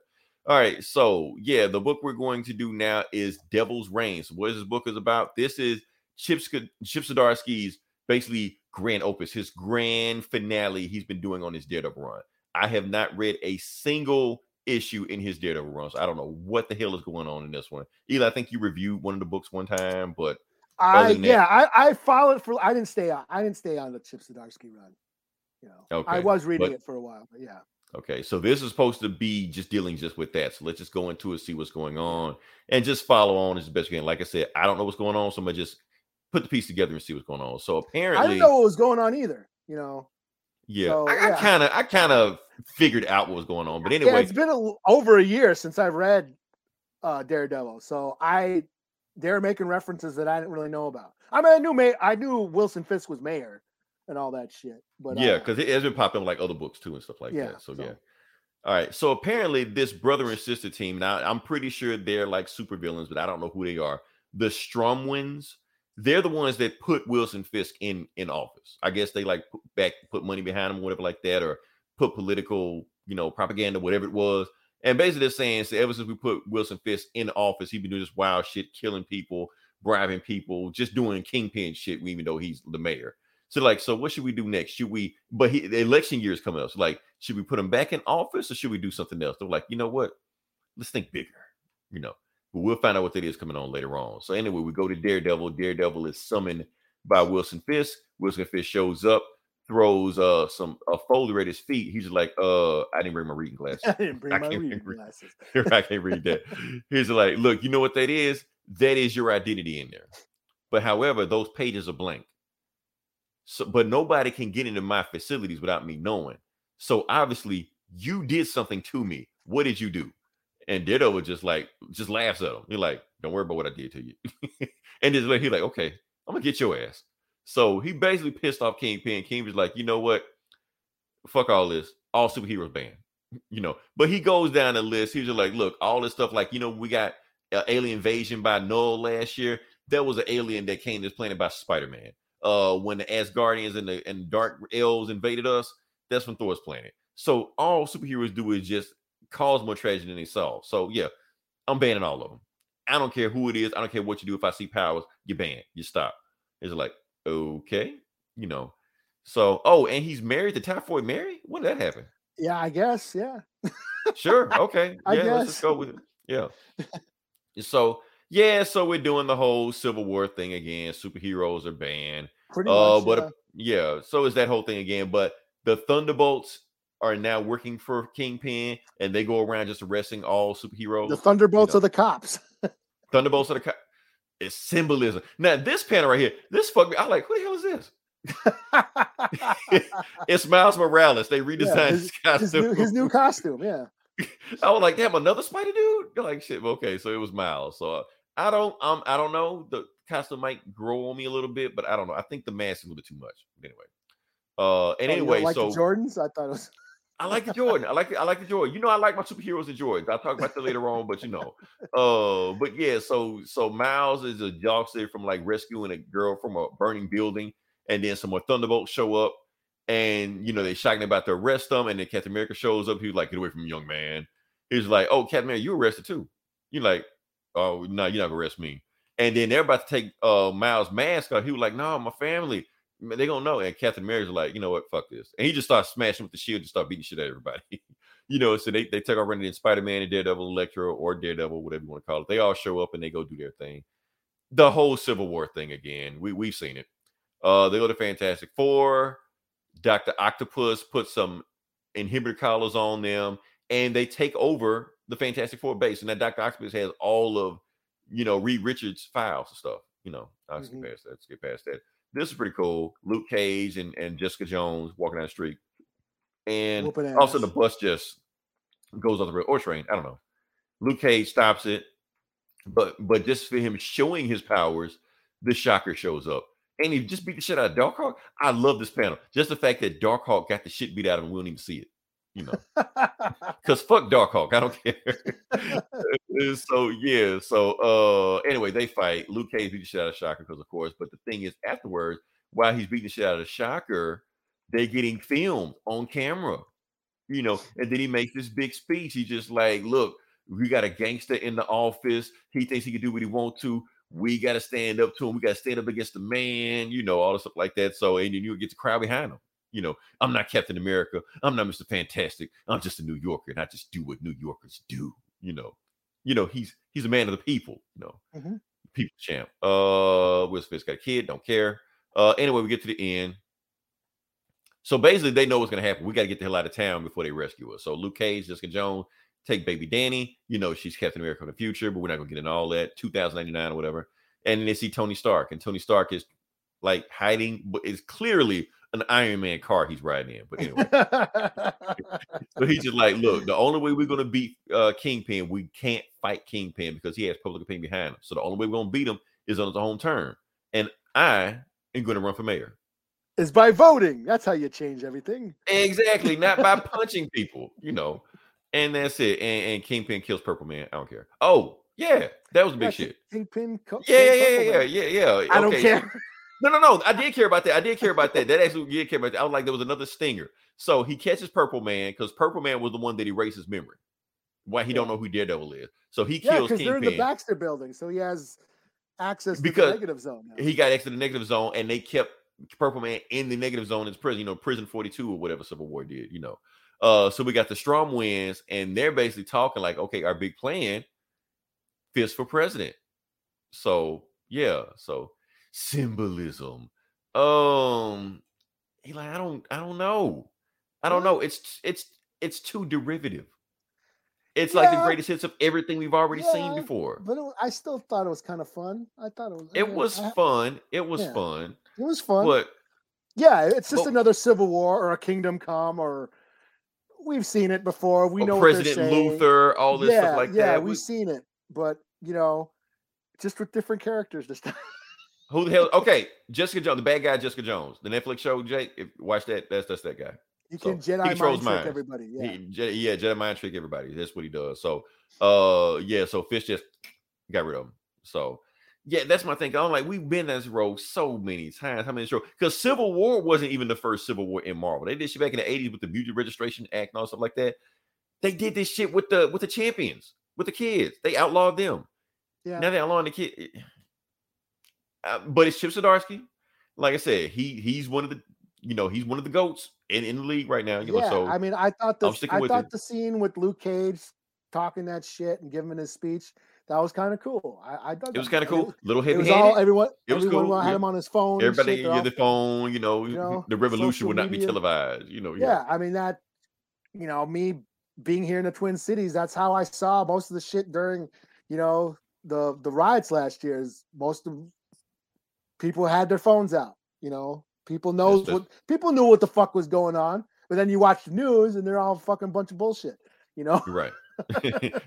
All right. So yeah, the book we're going to do now is Devil's Reign. So what this book is about? This is Chip Zdarsky's basically grand opus, his grand finale he's been doing on his Daredevil run. I have not read a single issue in his Daredevil runs. I don't know what the hell is going on in this one. Eli, I think you reviewed one of the books one time, but I followed for. I didn't stay on the Chip Zdarsky run. You know, okay. I was reading it for a while, but yeah. Okay, so this is supposed to be just dealing just with that. So let's just go into it, see what's going on, and just follow on as best you can. Like I said, I don't know what's going on, so I'm gonna just put the piece together and see what's going on. So apparently, I didn't know what was going on either. You know. Yeah, so, I kind of figured out what was going on, but anyway, yeah, it's been over a year since I've read Daredevil, so they're making references that I didn't really know about. I mean, I knew Wilson Fisk was mayor and all that shit, but yeah, because it has been popping like other books too and stuff like that. So yeah, all right. So apparently, this brother and sister team. Now I'm pretty sure they're like super villains, but I don't know who they are. The Stromwinds. They're the ones that put Wilson Fisk in office. I guess they like put money behind him, whatever like that, or put political, you know, propaganda, whatever it was. And basically they're saying, so ever since we put Wilson Fisk in office, he's been doing this wild shit, killing people, bribing people, just doing Kingpin shit, even though he's the mayor. So like, so what should we do next? The election year is coming up. So like, should we put him back in office or should we do something else? They're like, you know what? Let's think bigger, you know. But we'll find out what that is coming on later on. So anyway, we go to Daredevil. Daredevil is summoned by Wilson Fisk. Wilson Fisk shows up, throws a folder at his feet. He's like, I didn't bring my reading glasses. I didn't bring my reading glasses. I can't read that. He's like, look, you know what that is? That is your identity in there. But however, those pages are blank. So, but nobody can get into my facilities without me knowing. So obviously you did something to me. What did you do? And Ditto was just like, just laughs at him. He's like, don't worry about what I did to you. And he's like, okay, I'm gonna get your ass. So he basically pissed off Kingpin. Kingpin's like, you know what? Fuck all this. All superheroes banned. You know, but he goes down the list. He's just like, look, all this stuff, like, you know, we got alien invasion by Null last year. There was an alien that came to this planet by Spider-Man. When the Asgardians and the Dark Elves invaded us, that's from Thor's planet. So all superheroes do is just cause more tragedy than they solve. So yeah, I'm banning all of them. I don't care who it is. I don't care what you do. If I see powers, you're banned. You stop. It's like, okay, you know. So, oh, and he's married to Typhoid Mary? When did that happen? Yeah, I guess. Yeah. Sure. Okay. Yeah, let's just go with it. Yeah. So, yeah, so we're doing the whole Civil War thing again. Superheroes are banned. Pretty much, but yeah, so it's that whole thing again. But the Thunderbolts are now working for Kingpin, and they go around just arresting all superheroes. The Thunderbolts are the cops. Thunderbolts are the cops. It's symbolism. Now, this panel right here, this fuck me. I'm like, who the hell is this? It's Miles Morales. They redesigned his costume. His new costume, yeah. I was like, damn, another Spider dude? They're like, shit, okay, so it was Miles. So I don't know. The costume might grow on me a little bit, but I don't know. I think the mask is a little bit too much. Anyway. Anyway, so the Jordans? I thought it was I like the Jordan. I like the Jordan. You know, I like my superheroes in Jordans. I'll talk about that later on, but you know. But yeah, so Miles is a youngster from like rescuing a girl from a burning building, and then some more Thunderbolts show up, and you know they shouting about to arrest them, and then Captain America shows up. He's like, "Get away from me, young man." He's like, "Oh, Captain America, you arrested too." You're like, "Oh no, you're not gonna arrest me." And then they're about to take Miles' mask off. He was like, "No, my family. They gonna know." And Captain America's like, you know what, fuck this. And he just starts smashing with the shield, just start beating shit at everybody. You know, so they take off running in Spider-Man and Daredevil, Electro, or Daredevil, whatever you want to call it. They all show up and they go do their thing. The whole Civil War thing again. We've seen it. They go to Fantastic Four. Dr. Octopus puts some inhibitor collars on them, and they take over the Fantastic Four base. And that Dr. Octopus has all of, you know, Reed Richards' files and stuff. You know, I'll skip past that. This is pretty cool. Luke Cage and Jessica Jones walking down the street. And also the bus just goes off the road or train. I don't know. Luke Cage stops it. But just for him showing his powers, the Shocker shows up. And he just beat the shit out of Darkhawk. I love this panel. Just the fact that Darkhawk got the shit beat out of him. We don't even see it. You know. Because fuck Darkhawk. I don't care. So, yeah. So, anyway, they fight. Luke Cage beat the shit out of Shocker because, of course. But the thing is, afterwards, while he's beating the shit out of Shocker, they're getting filmed on camera. You know, and then he makes this big speech. He's just like, look, we got a gangster in the office. He thinks he can do what he wants to. We got to stand up to him. We got to stand up against the man, you know, all this stuff like that. So, and then you get the crowd behind him. You know, I'm not Captain America. I'm not Mr. Fantastic. I'm just a New Yorker, and I just do what New Yorkers do. You know, he's a man of the people. You know, people champ. Will Smith got a kid. Don't care. Anyway, we get to the end. So basically, they know what's gonna happen. We got to get the hell out of town before they rescue us. So Luke Cage, Jessica Jones. Take baby Danny, you know, she's Captain America in the future, but we're not going to get into all that. 2099 or whatever. And then they see Tony Stark, and Tony Stark is like hiding, but it's clearly an Iron Man car he's riding in. But anyway, so he's just like, look, the only way we're going to beat Kingpin, we can't fight Kingpin because he has public opinion behind him. So the only way we're going to beat him is on his own term. And I am going to run for mayor. It's by voting. That's how you change everything. Exactly. Not by punching people, you know. And that's it. And Kingpin kills Purple Man. I don't care. Oh, yeah. That was the big shit. Kingpin. Yeah. I don't care. No. I did care about that. That actually did care about that. I was like, there was another stinger. So he catches Purple Man because Purple Man was the one that erased his memory. Why he don't know who Daredevil is. So he kills Kingpin. They're in the Baxter building. So he has access to the negative zone. Now. He got access to the negative zone, and they kept Purple Man in the negative zone in his prison. You know, prison 42 or whatever Civil War did, you know. So we got the Strom wins, and they're basically talking like, okay, our big plan, Fist for president. So, yeah. So symbolism. He like, I don't know. It's too derivative. It's like the greatest hits of everything we've already seen before. But I still thought it was kind of fun. I thought it was. It was fun. It was fun. But it's just another Civil War or a Kingdom Come, or we've seen it before. We know President Luther, all this stuff like that. Yeah, we've seen it, but just with different characters this time. Who the hell? Okay, Jessica Jones, the bad guy, Jessica Jones, the Netflix show. Jake, watch that. That's that guy. You can Jedi mind trick everybody. Yeah. Jedi mind trick everybody. That's what he does. So, so Fish just got rid of him. So, yeah, that's my thing. I'm like, we've been this road so many times. How many shows? Because Civil War wasn't even the first Civil War in Marvel. They did shit back in the 80s with the Beauty Registration Act and all stuff like that. They did this shit with the champions, with the kids. They outlawed them. Yeah. Now they're outlawing the kid. But it's Chip Zdarsky. Like I said, he's one of the he's one of the GOATs in the league right now. So I mean, I thought the scene with Luke Cage talking that shit and giving his speech, that was kind of cool. I thought it was kind of cool. Little heavy handed. Everyone cool. Had him on his phone. Everybody had the phone. The revolution would not be televised. I mean that. Me being here in the Twin Cities, that's how I saw most of the shit during the riots last year. Is most of people had their phones out. People knew what the fuck was going on, but then you watch the news and they're all a fucking bunch of bullshit. Right.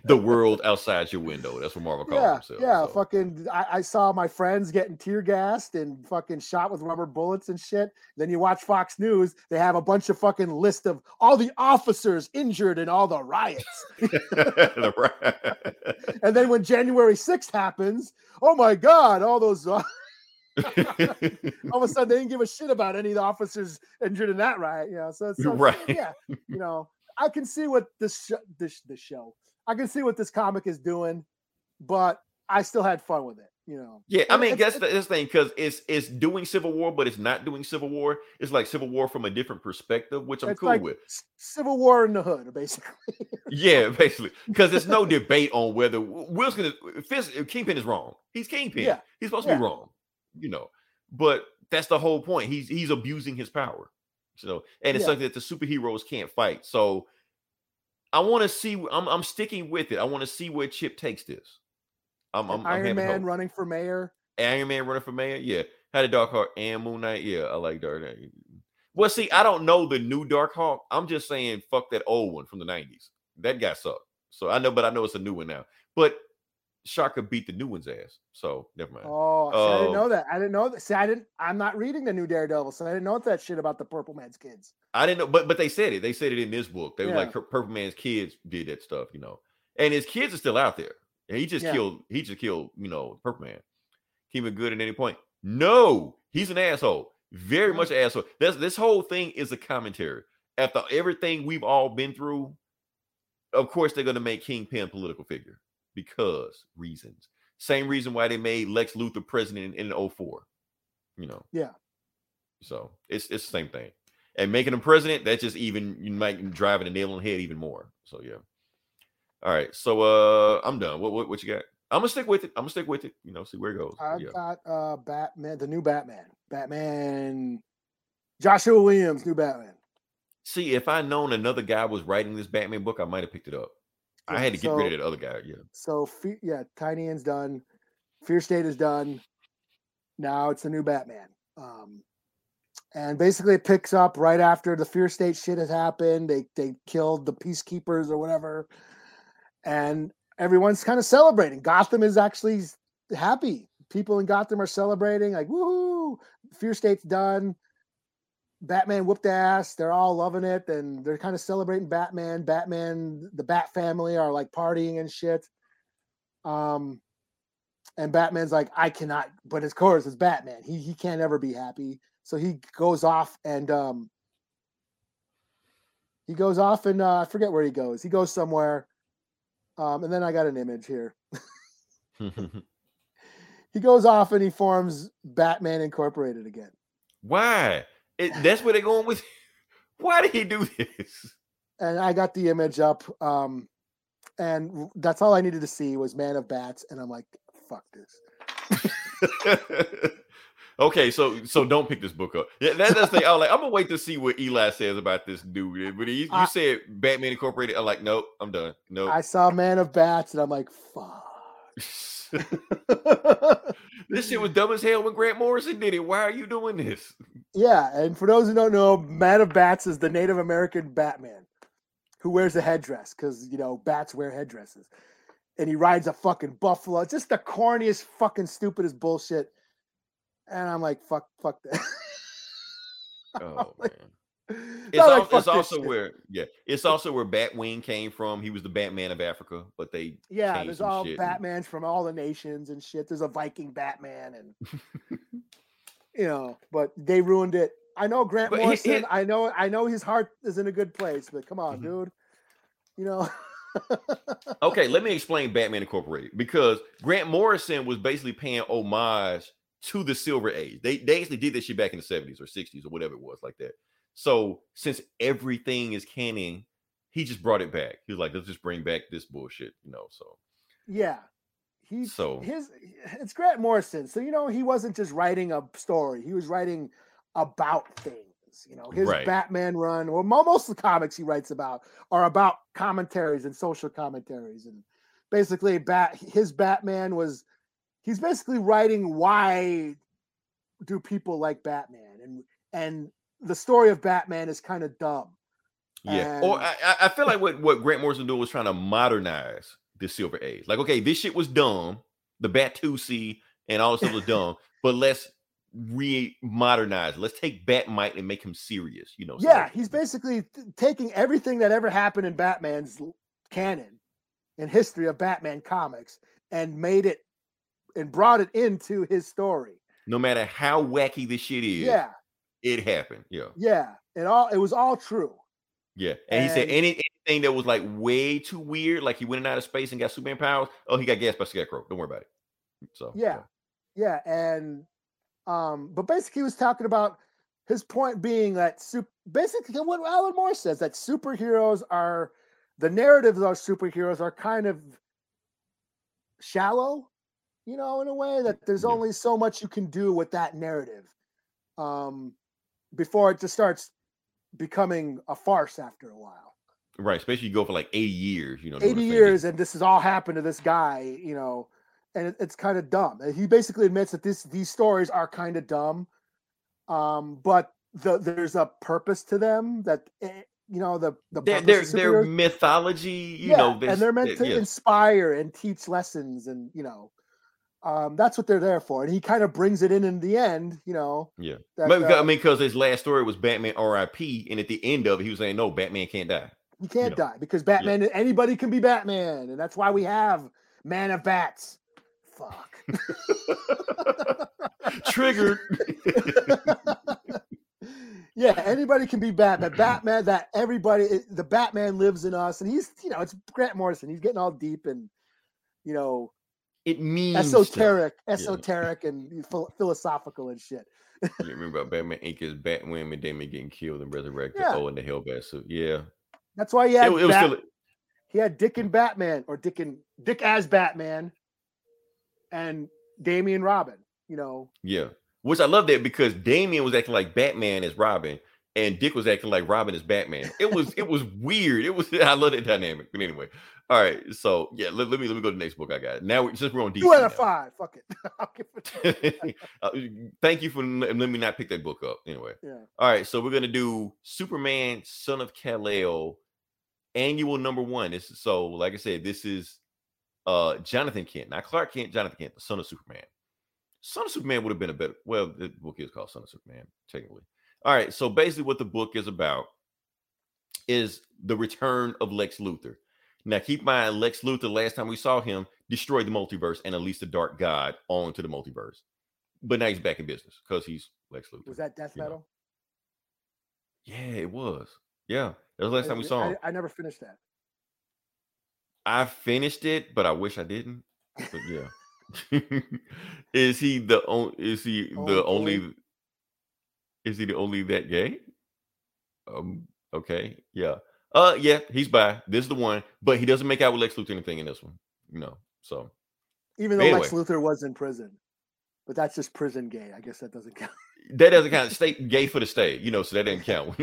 The world outside your window. That's what Marvel calls themselves. Yeah, so. Fucking. I saw my friends getting tear gassed and fucking shot with rubber bullets and shit. Then you watch Fox News. They have a bunch of fucking list of all the officers injured in all the riots. And then when January 6th happens, oh my God, all those. All of a sudden, they didn't give a shit about any of the officers injured in that riot. So it's right. Yeah, I can see what I can see what this comic is doing, but I still had fun with it. Yeah, I mean, that's this thing, because it's doing Civil War, but it's not doing Civil War. It's like Civil War from a different perspective, which I'm cool with. Civil War in the hood, basically. Yeah, basically, because there's no debate on whether Kingpin is wrong. He's Kingpin. Yeah. He's supposed to be wrong. But that's the whole point. He's abusing his power, and it's something that the superheroes can't fight. So I want to see. I'm sticking with it. I want to see where Chip takes this. Iron Man running for mayor. Yeah, had a Dark Hawk and Moon Knight. Yeah, I like Dark Knight. Well, see, I don't know the new Dark Hawk. I'm just saying, fuck that old one from the 90s. That guy sucked. So I know it's a new one now, but. Shaka beat the new one's ass, so never mind. Oh, I didn't know that. See, I'm not reading the new Daredevil, so I didn't know that shit about the Purple Man's kids. I didn't know, but they said it. They said it in this book. They were like, Purple Man's kids did that stuff, And his kids are still out there. And he just killed. He just killed. Purple Man. Keep it good at any point. No, he's an asshole. Very much an asshole. This whole thing is a commentary after everything we've all been through. Of course, they're going to make Kingpin a political figure. Because reasons. Same reason why they made Lex Luthor president in 2004. Yeah. So it's the same thing. And making him president, that's just even you might driving a nail on the head even more. So yeah. All right. So I'm done. What you got? I'm gonna stick with it. See where it goes. Got Batman, the new Batman. Joshua Williams, new Batman. See, if I'd known another guy was writing this Batman book, I might have picked it up. I had to get rid of that other guy. Yeah. So Tiny Ann's done. Fear State is done. Now it's the new Batman. And basically it picks up right after the Fear State shit has happened. They killed the Peacekeepers or whatever. And everyone's kind of celebrating. Gotham is actually happy. People in Gotham are celebrating, like, woohoo! Fear State's done. Batman whooped ass. They're all loving it, and they're kind of celebrating Batman. The Bat family are like partying and shit. And Batman's like, I cannot. But of course, it's Batman. He can't ever be happy. So he goes off and I forget where he goes. He goes somewhere. And then I got an image here. He goes off and he forms Batman Incorporated again. Why? That's where they're going with. Why did he do this? And I got the image up, and that's all I needed to see was Man of Bats, and I'm like, fuck this. Okay, so don't pick this book up. Yeah, that's the thing. I was like, I'm gonna wait to see what Eli says about this dude. But you said Batman Incorporated. I'm like, nope, I'm done. No, nope. I saw Man of Bats, and I'm like, fuck. This shit was dumb as hell when Grant Morrison did it. Why are you doing this? Yeah, and for those who don't know, Man of Bats is the Native American Batman who wears a headdress because, you know, bats wear headdresses. And he rides a fucking buffalo. It's just the corniest, fucking stupidest bullshit. And I'm like, fuck that. Oh, like, man. It's also where Batwing came from. He was the Batman of Africa, but they there's all Batmans from all the nations and shit. There's a Viking Batman and you know, but they ruined it. I know Grant Morrison. I know his heart is in a good place, but come on, dude. You know. Okay, let me explain Batman Incorporated, because Grant Morrison was basically paying homage to the Silver Age. They actually did this shit back in the 70s or 60s or whatever it was like that. So since everything is canon, he just brought it back. He was like, let's just bring back this bullshit, you know. So yeah, it's Grant Morrison. So, you know, he wasn't just writing a story; he was writing about things. You know, his Batman run, or most of the comics he writes about are about commentaries and social commentaries, and basically, his Batman was. He's basically writing why do people like Batman, and the story of Batman is kind of dumb. Yeah, and... or I feel like what Grant Morrison did was trying to modernize the Silver Age. Like, okay, this shit was dumb, the Batusi and all this stuff was dumb, but let's re-modernize. Let's take Batmite and make him serious. You know? Yeah, so he's basically taking everything that ever happened in Batman's canon and history of Batman comics and made it. And brought it into his story. No matter how wacky this shit is, yeah, it happened. Yeah, yeah, it was all true. Yeah, and he said anything that was like way too weird, like he went in out of space and got Superman powers. Oh, he got gassed by Scarecrow. Don't worry about it. So yeah, and but basically he was talking about his point being that basically what Alan Moore says, that superheroes are the narratives of superheroes are kind of shallow. You know, in a way that there's only so much you can do with that narrative before it just starts becoming a farce after a while. Right. Especially you go for like 80 years, you know. 80 years and this has all happened to this guy, you know, and it's kind of dumb. He basically admits that these stories are kind of dumb, but there's a purpose to them that, you know, the their mythology, you know. And they're meant to inspire and teach lessons and, you know. That's what they're there for, and he kind of brings it in the end, you know. Yeah, because his last story was Batman R.I.P., and at the end of it, he was saying, "No, Batman can't die. He can't die because Batman. Yeah. Anybody can be Batman, and that's why we have Man of Bats." Fuck. Triggered. Yeah, anybody can be Batman. Batman, that everybody, the Batman lives in us, and he's, you know, it's Grant Morrison. He's getting all deep and, you know. It means esoteric, and philosophical and shit. You remember Batman Inc. is Batman and Damien getting killed and resurrected. Yeah. Oh, and the Hellbat suit. Yeah, that's why he had. He had Dick and Batman, or Dick as Batman, and Damian Robin. You know. Yeah, which I love that because Damian was acting like Batman as Robin, and Dick was acting like Robin as Batman. It was weird. I love that dynamic. But anyway. All right, so yeah, let me go to the next book I got. Now since we're on DC, 2 out of 5. Fuck it. I'll give it thank you for letting me not pick that book up. Anyway, yeah. All right, so we're gonna do Superman: Son of Kal-El, annual #1. This is, so, like I said, this is Jonathan Kent, not Clark Kent. Jonathan Kent, the son of Superman. Son of Superman would have been a better. Well, the book is called Son of Superman, technically. All right, so basically, what the book is about is the return of Lex Luthor. Now, keep in mind, Lex Luthor, last time we saw him, destroyed the multiverse and unleashed the Dark God onto the multiverse. But now he's back in business because he's Lex Luthor. Was that Death Metal? Know? Yeah, it was. Yeah, that was the last time we saw him. I never finished that. I finished it, but I wish I didn't. But yeah. Is he the only that gay? Okay, yeah. Yeah, he's bi. This is the one, but he doesn't make out with Lex Luthor anything in this one. You know, so even though Lex Luthor was in prison, But that's just prison gay. I guess that doesn't count. That doesn't count. State gay for the state, you know, so that didn't count.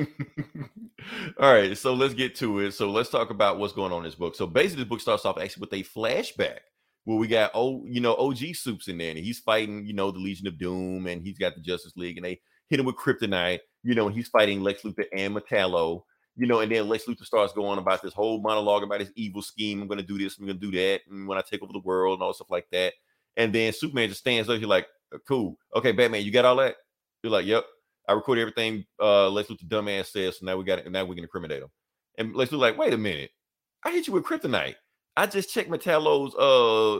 All right, so let's get to it. So let's talk about what's going on in this book. So basically, this book starts off actually with a flashback where we got OG Supes in there, and he's fighting, the Legion of Doom, and he's got the Justice League, and they hit him with kryptonite, and he's fighting Lex Luthor and Metallo, and then Lex Luthor starts going about this whole monologue about his evil scheme. I'm going to do this, I'm going to do that, and when I take over the world and all stuff like that. And then Superman just stands up. You're like, cool. Okay, Batman, you got all that? You're like, yep. I recorded everything Lex Luthor dumbass says, so now we got it. Now we can incriminate him. And Lex Luthor like, wait a minute. I hit you with kryptonite. I just checked Metallo's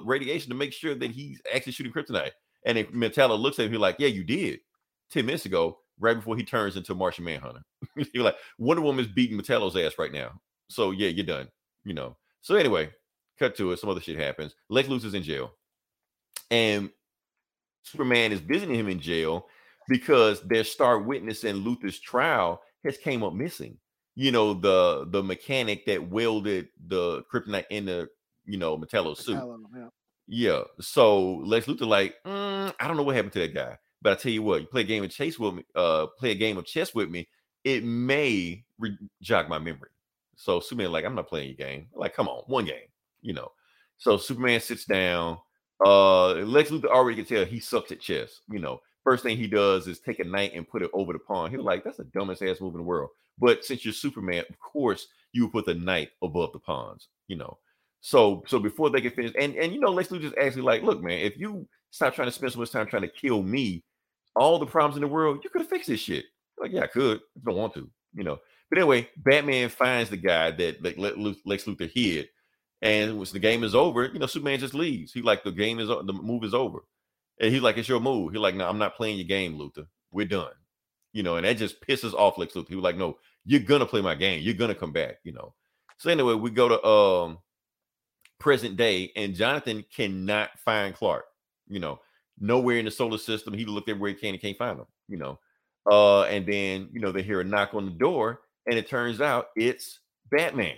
radiation to make sure that he's actually shooting kryptonite. And then Metallo looks at him, he's like, yeah, you did. 10 minutes ago, right before he turns into Martian Manhunter. You're like, Wonder Woman's beating Metallo's ass right now. So, yeah, you're done. So, anyway, cut to it. Some other shit happens. Lex Luthor's in jail. And Superman is visiting him in jail because their star witness in Luthor's trial has came up missing. The mechanic that welded the kryptonite in the Metallo's suit. Yeah. So Lex Luthor like, I don't know what happened to that guy, but I tell you what, you play a game of chess with me. Play a game of chess with me. It may jog my memory. So Superman like, I'm not playing your game. Like, come on, one game. So Superman sits down. Lex Luthor already can tell he sucks at chess. First thing he does is take a knight and put it over the pawn. He's like, that's the dumbest ass move in the world. But since you're Superman, of course you would put the knight above the pawns. So before they can finish, and Lex Luthor just actually like, look, man, if you stop trying to spend so much time trying to kill me, all the problems in the world, you could have fixed this shit. Like, yeah, I could. I don't want to. But anyway, Batman finds the guy that Lex Luthor hid. And once the game is over, Superman just leaves. He like, the game is the move is over, and he's like, it's your move. He's like, no, I'm not playing your game, Luthor. We're done. And that just pisses off Lex Luthor. He was like, no, you're gonna play my game. You're gonna come back. So anyway, we go to present day, and Jonathan cannot find Clark. Nowhere in the solar system. He looked everywhere he can. He can't find him. And then they hear a knock on the door, and it turns out it's Batman.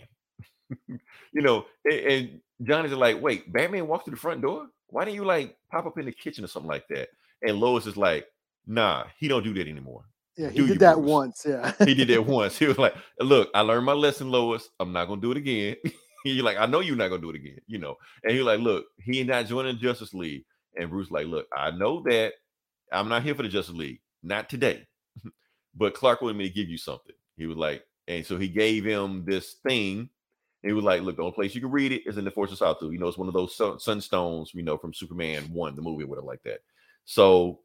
And Johnny's like, wait, Batman walked through the front door? Why didn't you like pop up in the kitchen or something like that? And Lois is like, nah, he don't do that anymore. Yeah, he did that once. Yeah, he did that once. He was like, look, I learned my lesson, Lois. I'm not gonna do it again. You're like, I know you're not gonna do it again. And you're like, look, he ain't not joining the Justice League. And Bruce like, look, I know that I'm not here for the Justice League, not today. But Clark wanted me to give you something. He was like, and so he gave him this thing. He was like, look, the only place you can read it is in the Fortress of Solitude. It's one of those sunstones, from Superman 1, the movie, whatever like that. So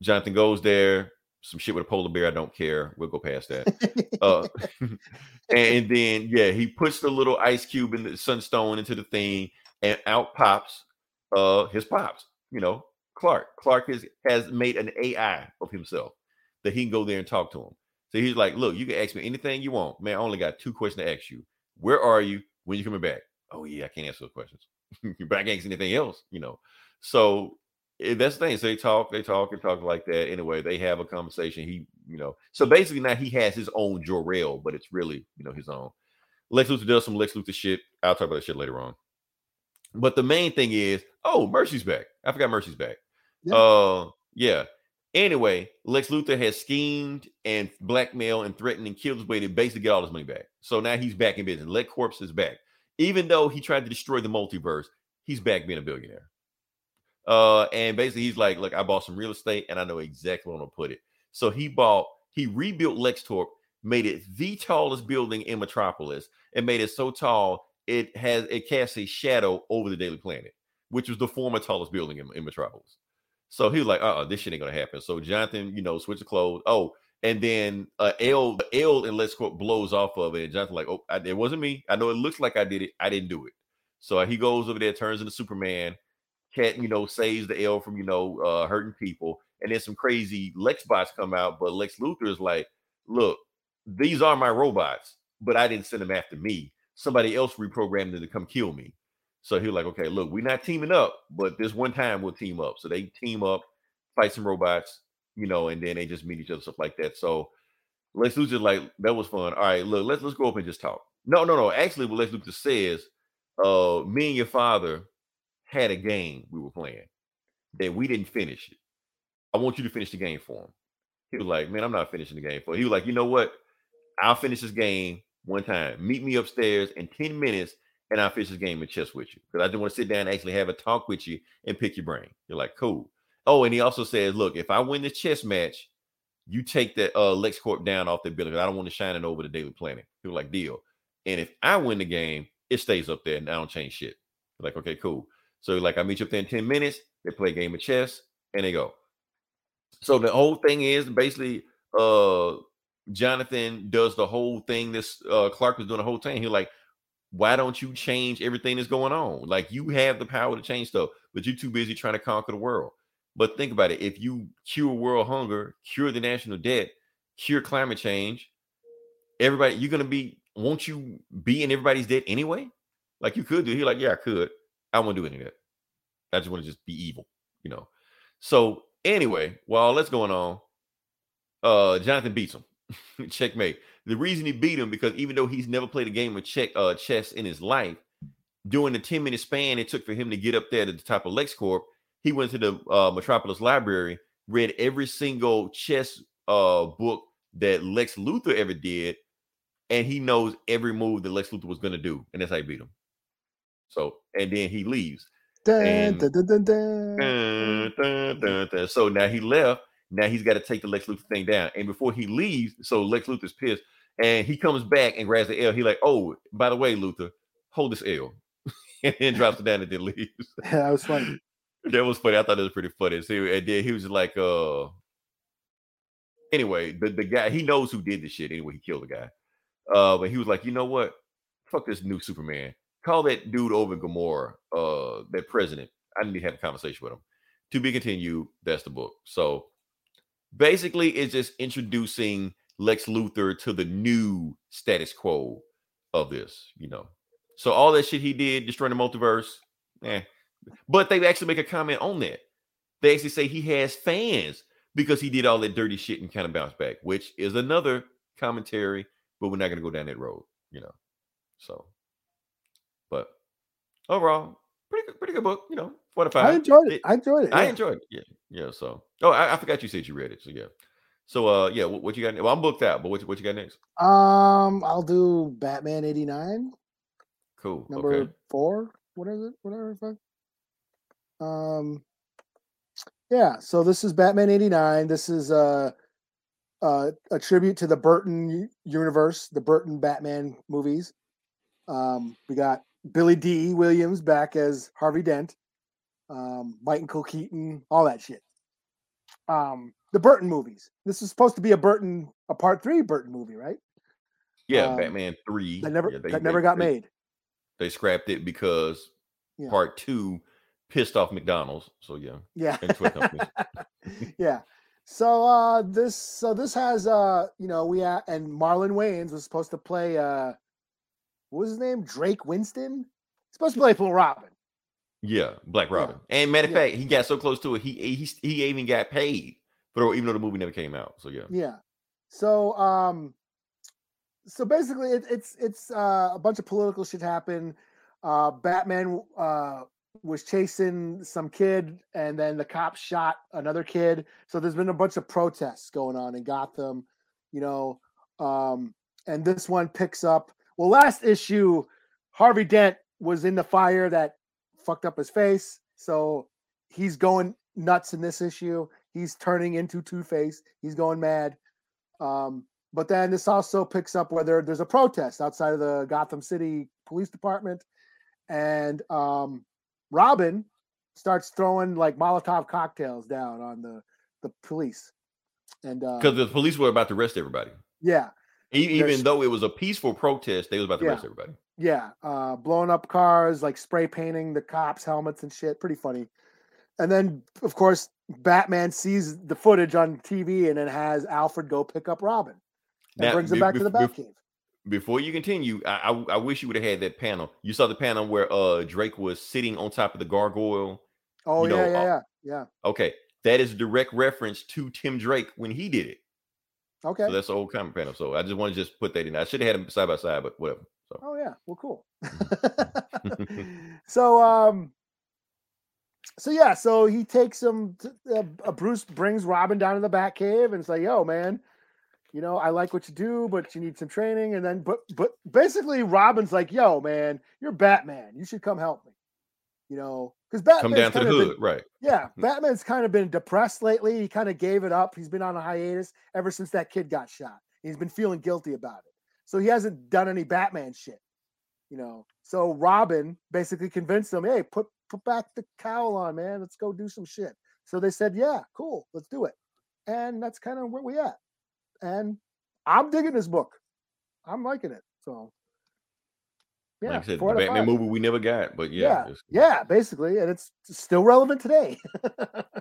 Jonathan goes there, some shit with a polar bear. I don't care. We'll go past that. And then, yeah, he puts the little ice cube in the sunstone into the thing, and out pops his pops, Clark. Clark has made an AI of himself that he can go there and talk to him. So he's like, look, you can ask me anything you want. Man, I only got two questions to ask you. Where are you? When you coming back? Oh, yeah, I can't answer those questions. But I can't ask anything else, So that's the thing. So they talk like that. Anyway, they have a conversation. So basically now he has his own Jor-El, but it's really, his own. Lex Luthor does some Lex Luthor shit. I'll talk about that shit later on. But the main thing is, oh, Mercy's back. I forgot Mercy's back. Yeah. Yeah. Anyway, Lex Luthor has schemed and blackmailed and threatened and killed his way to basically get all his money back. So now he's back in business. Lex Corpse is back. Even though he tried to destroy the multiverse, he's back being a billionaire. And basically he's like, look, I bought some real estate and I know exactly where I'm going to put it. So he rebuilt LexTorp, made it the tallest building in Metropolis, and made it so tall it casts a shadow over the Daily Planet, which was the former tallest building in Metropolis. So he was like, this shit ain't gonna happen. So Jonathan, switch the clothes. Oh, and then L in Lex Corp blows off of it. And Jonathan like, oh, it wasn't me. I know it looks like I did it. I didn't do it. So he goes over there, turns into Superman. Cat, saves the L from, hurting people. And then some crazy Lex bots come out. But Lex Luthor is like, look, these are my robots, but I didn't send them after me. Somebody else reprogrammed them to come kill me. So he was like, okay, look, we're not teaming up, but this one time we'll team up. So they team up, fight some robots, and then they just meet each other, stuff like that. So Lex Luthor's just like, that was fun. All right, look, let's go up and just talk. No. Actually, what Lex Luthor says, me and your father had a game we were playing that we didn't finish it. I want you to finish the game for him. He was like, man, I'm not finishing the game for him. He was like, you know what? I'll finish this game one time. Meet me upstairs in 10 minutes and I'll finish this game in chess with you. Because I just want to sit down and actually have a talk with you and pick your brain. You're like, cool. Oh, and he also says, look, if I win this chess match, you take that LexCorp down off the building. I don't want to shine it over the Daily Planet. He was like, deal. And if I win the game, it stays up there and I don't change shit. You're like, okay, cool. So like, I meet you up there in 10 minutes. They play a game of chess and they go. So the whole thing is basically Jonathan does the whole thing. This Clark was doing the whole thing. He's like, why don't you change everything that's going on? Like, you have the power to change stuff, but you're too busy trying to conquer the world. But think about it. If you cure world hunger, cure the national debt, cure climate change, everybody, you're going to be, won't you be in everybody's debt anyway? Like, you could do. He's like, yeah, I could. I won't do any of that. I just want to just be evil, you know? So anyway, while all that's going on, Jonathan beats him. Checkmate. The reason he beat him, because even though he's never played a game of chess in his life, during the 10-minute span it took for him to get up there to the top of LexCorp, he went to the Metropolis Library, read every single chess book that Lex Luthor ever did, and he knows every move that Lex Luthor was going to do, and that's how he beat him. So, and then he leaves. So now he left. Now he's got to take the Lex Luthor thing down. And before he leaves, so Lex Luthor's pissed, and he comes back and grabs the L. He's like, oh, by the way, Luthor, hold this L. And then drops it down and then leaves. Yeah, that was funny. That was funny. I thought that was pretty funny. So, and then he was just like, anyway, the guy, he knows who did this shit. Anyway, he killed the guy. But he was like, you know what? Fuck this new Superman. Call that dude over Gamora, that president. I need to have a conversation with him. To be continued, that's the book. So basically, it's just introducing Lex Luthor to the new status quo of this, you know. So all that shit he did, destroying the multiverse, But they actually make a comment on that. They actually say he has fans because he did all that dirty shit and kind of bounced back, which is another commentary, but we're not going to go down that road, you know. So, but overall, pretty good book, you know. 4 to 5. I enjoyed it. Yeah. Yeah. So, I forgot you said you read it. So yeah. So yeah. What you got? Well, I'm booked out, but what you got next? I'll do Batman '89. Cool. Number 4. What is it? Whatever. Yeah. So this is Batman '89. This is a tribute to the Burton universe, the Burton Batman movies. We got Billy D. Williams back as Harvey Dent, Michael Keaton, all that shit. The Burton movies. This is supposed to be a part 3 Burton movie, right? Yeah, Batman 3. That never got made. They scrapped it because part 2 pissed off McDonald's. So yeah. And toy companies. Yeah. So this has and Marlon Wayans was supposed to play what was his name? Drake Winston? He's supposed to play Blue Robin. Yeah, Black Robin. Yeah. And matter of fact, he got so close to it, he even got paid for, even though the movie never came out. So yeah. So so basically, it's a bunch of political shit happened. Batman was chasing some kid, and then the cops shot another kid. So there's been a bunch of protests going on in Gotham, you know. And this one picks up. Well, last issue, Harvey Dent was in the fire that fucked up his face. So he's going nuts in this issue. He's turning into Two-Face. He's going mad. But then this also picks up whether there's a protest outside of the Gotham City Police Department. And Robin starts throwing like Molotov cocktails down on the police. And because the police were about to arrest everybody. Yeah. Even though it was a peaceful protest, they was about to arrest everybody. Yeah, blowing up cars, like spray painting the cops' helmets and shit. Pretty funny. And then, of course, Batman sees the footage on TV and then has Alfred go pick up Robin and brings him back to the Batcave. Before you continue, I wish you would have had that panel. You saw the panel where Drake was sitting on top of the gargoyle. Oh, yeah. Okay, that is a direct reference to Tim Drake when he did it. Okay, so that's the old comic panel. So I just want to just put that in. I should have had them side by side, but whatever. So. Oh yeah, well, cool. So So yeah, so he takes him. Bruce brings Robin down in the Batcave and say, like, "Yo, man, you know I like what you do, but you need some training." And then, but basically, Robin's like, "Yo, man, you're Batman. You should come help me." You know, because Batman's come down to the hood, right? Yeah, Batman's kind of been depressed lately. He kind of gave it up. He's been on a hiatus ever since that kid got shot. He's been feeling guilty about it, so he hasn't done any Batman shit. You know, so Robin basically convinced them, "Hey, put back the cowl on, man. Let's go do some shit." So they said, "Yeah, cool, let's do it." And that's kind of where we at. And I'm digging this book. I'm liking it. So yeah, like I said, the Batman movie we never got, but yeah, basically, and it's still relevant today.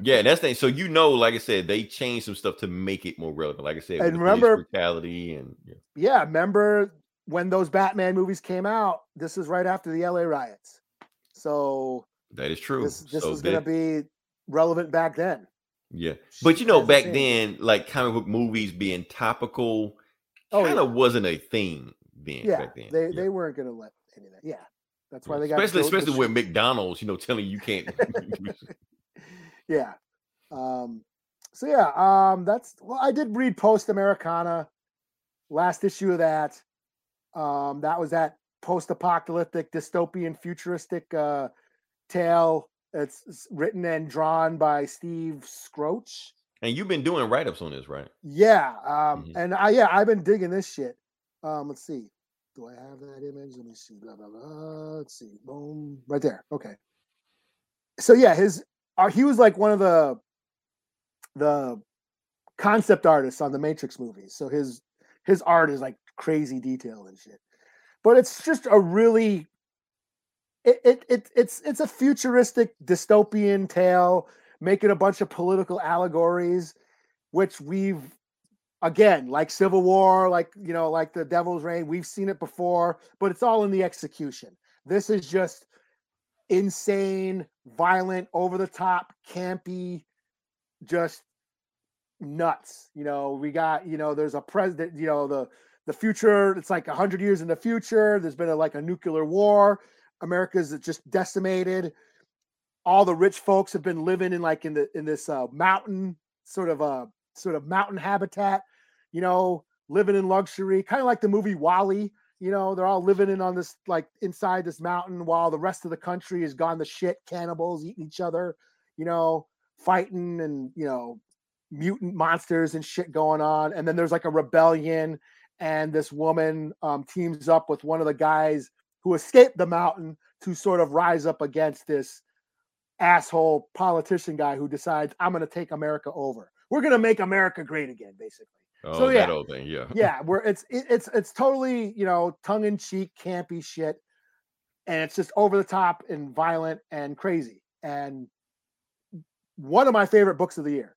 Yeah, and that's the thing. So you know, like I said, they changed some stuff to make it more relevant. Like I said, and remember brutality and remember when those Batman movies came out, this is right after the LA riots. So that is true. This was going to be relevant back then. Yeah. But, you know, back then, like comic book movies being topical kind of wasn't a thing then. Yeah, back then. They weren't going to let any of that. Yeah. That's why they got especially with McDonald's, you know, telling you can't. Yeah. So, yeah, I did read Post Americana, last issue of that. That was that post-apocalyptic, dystopian, futuristic tale. It's written and drawn by Steve Scroach. And you've been doing write-ups on this, right? Yeah. And I've been digging this shit. Let's see. Do I have that image? Let me see. Blah, blah, blah. Let's see. Boom. Right there. Okay. So yeah, he was like one of the concept artists on the Matrix movies. So his art is like crazy detail and shit, but it's just a really it's a futuristic dystopian tale, making a bunch of political allegories, which we've again, like Civil War, like, you know, like the Devil's Reign, we've seen it before, but it's all in the execution. This is just insane, violent, over the top, campy, just nuts. You know, we got, you know, there's a president, you know, the future, it's like 100 years in the future. There's been a nuclear war. America's just decimated. All the rich folks have been living in this mountain sort of mountain habitat, you know, living in luxury, kind of like the movie WALL-E. You know, they're all living on this, like, inside this mountain while the rest of the country has gone to shit, cannibals eating each other, you know, fighting and, you know, mutant monsters and shit going on. And then there's like a rebellion. And this woman teams up with one of the guys who escaped the mountain to sort of rise up against this asshole politician guy who decides, I'm going to take America over. We're going to make America great again, basically. Oh, so, yeah, that old thing, yeah. Yeah, where it's totally, you know, tongue-in-cheek, campy shit. And it's just over the top and violent and crazy. And one of my favorite books of the year.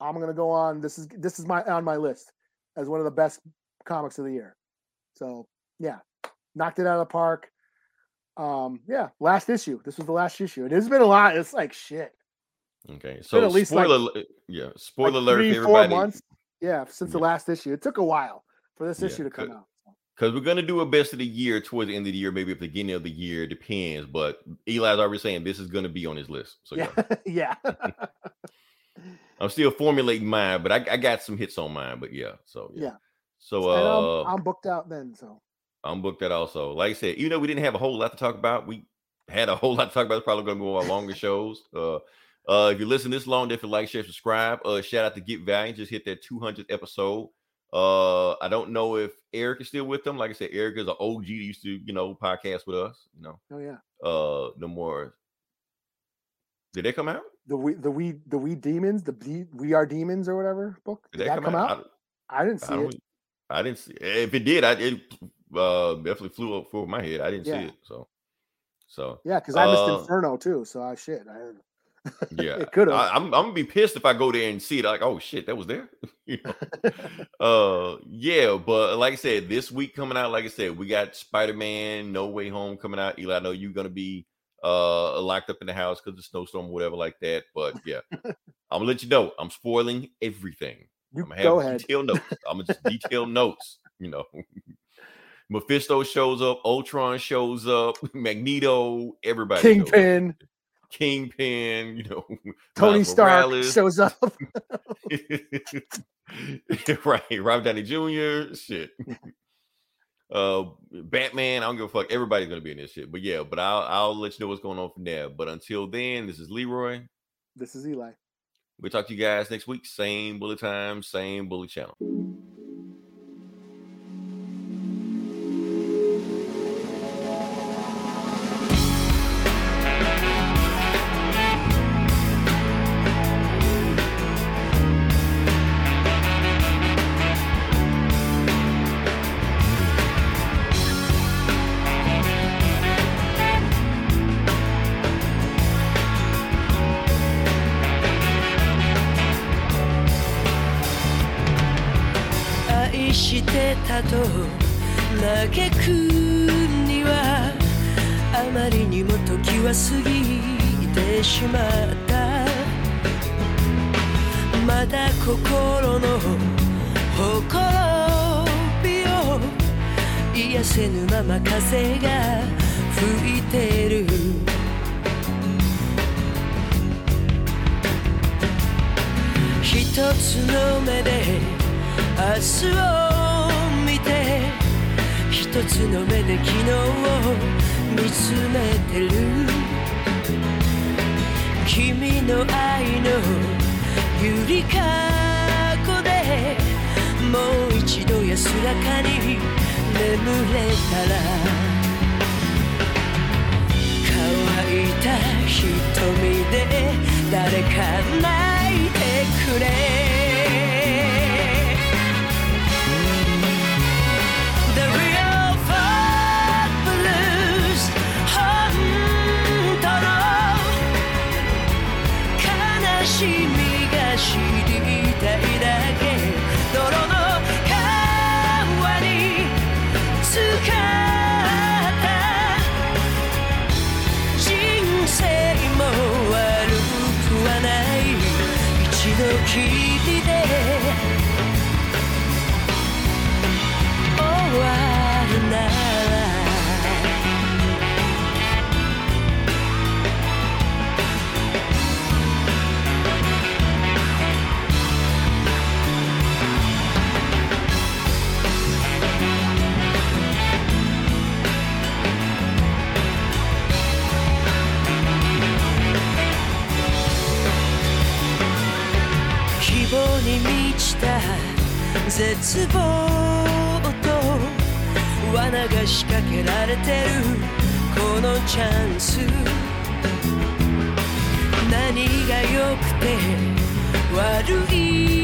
I'm going to go on. This is on my list as one of the best comics of the year. So yeah, knocked it out of the park. Last issue. This was the last issue. It has been a lot. It's like shit. Okay. So at least spoiler alert, three, everybody. 4 months. Yeah, since the last issue. It took a while for this issue to come out. Because we're gonna do a best of the year towards the end of the year, maybe at the beginning of the year, depends. But Eli's already saying this is gonna be on his list. So yeah. I'm still formulating mine, but I got some hits on mine, but So I'm booked out then. So I'm booked out also. Like I said, even though we didn't have a whole lot to talk about, we had a whole lot to talk about. It's probably going to be one of our longer shows. If you listen this long, definitely like, share, subscribe. Shout out to Get Valiant. Just hit that 200th episode. I don't know if Eric is still with them. Like I said, Eric is an OG that used to, you know, podcast with us. You know. Oh yeah. No more. Did they come out? We Are Demons or whatever book. Did that come out? I didn't see it. I didn't see it. If it did, it definitely flew up over my head. I didn't see it. So yeah, because I missed Inferno too. So I yeah, it could have. I'm gonna be pissed if I go there and see it. Like, oh shit, that was there. You know? But like I said, this week coming out, like I said, we got Spider-Man No Way Home coming out. Eli, I know you're gonna be locked up in the house because of snowstorm, or whatever like that. But yeah, I'm gonna let you know. I'm spoiling everything. I'm gonna have detailed notes. I'm gonna just detail notes, you know. Mephisto shows up, Ultron shows up, Magneto, everybody. Kingpin. Kingpin, you know, Tony Stark shows up. Right. Robert Downey Jr. Shit. Batman, I don't give a fuck. Everybody's gonna be in this shit. But yeah, but I'll let you know what's going on from there. But until then, this is Leroy. This is Eli. We'll talk to you guys next week. Same bully time, same bully channel. What do you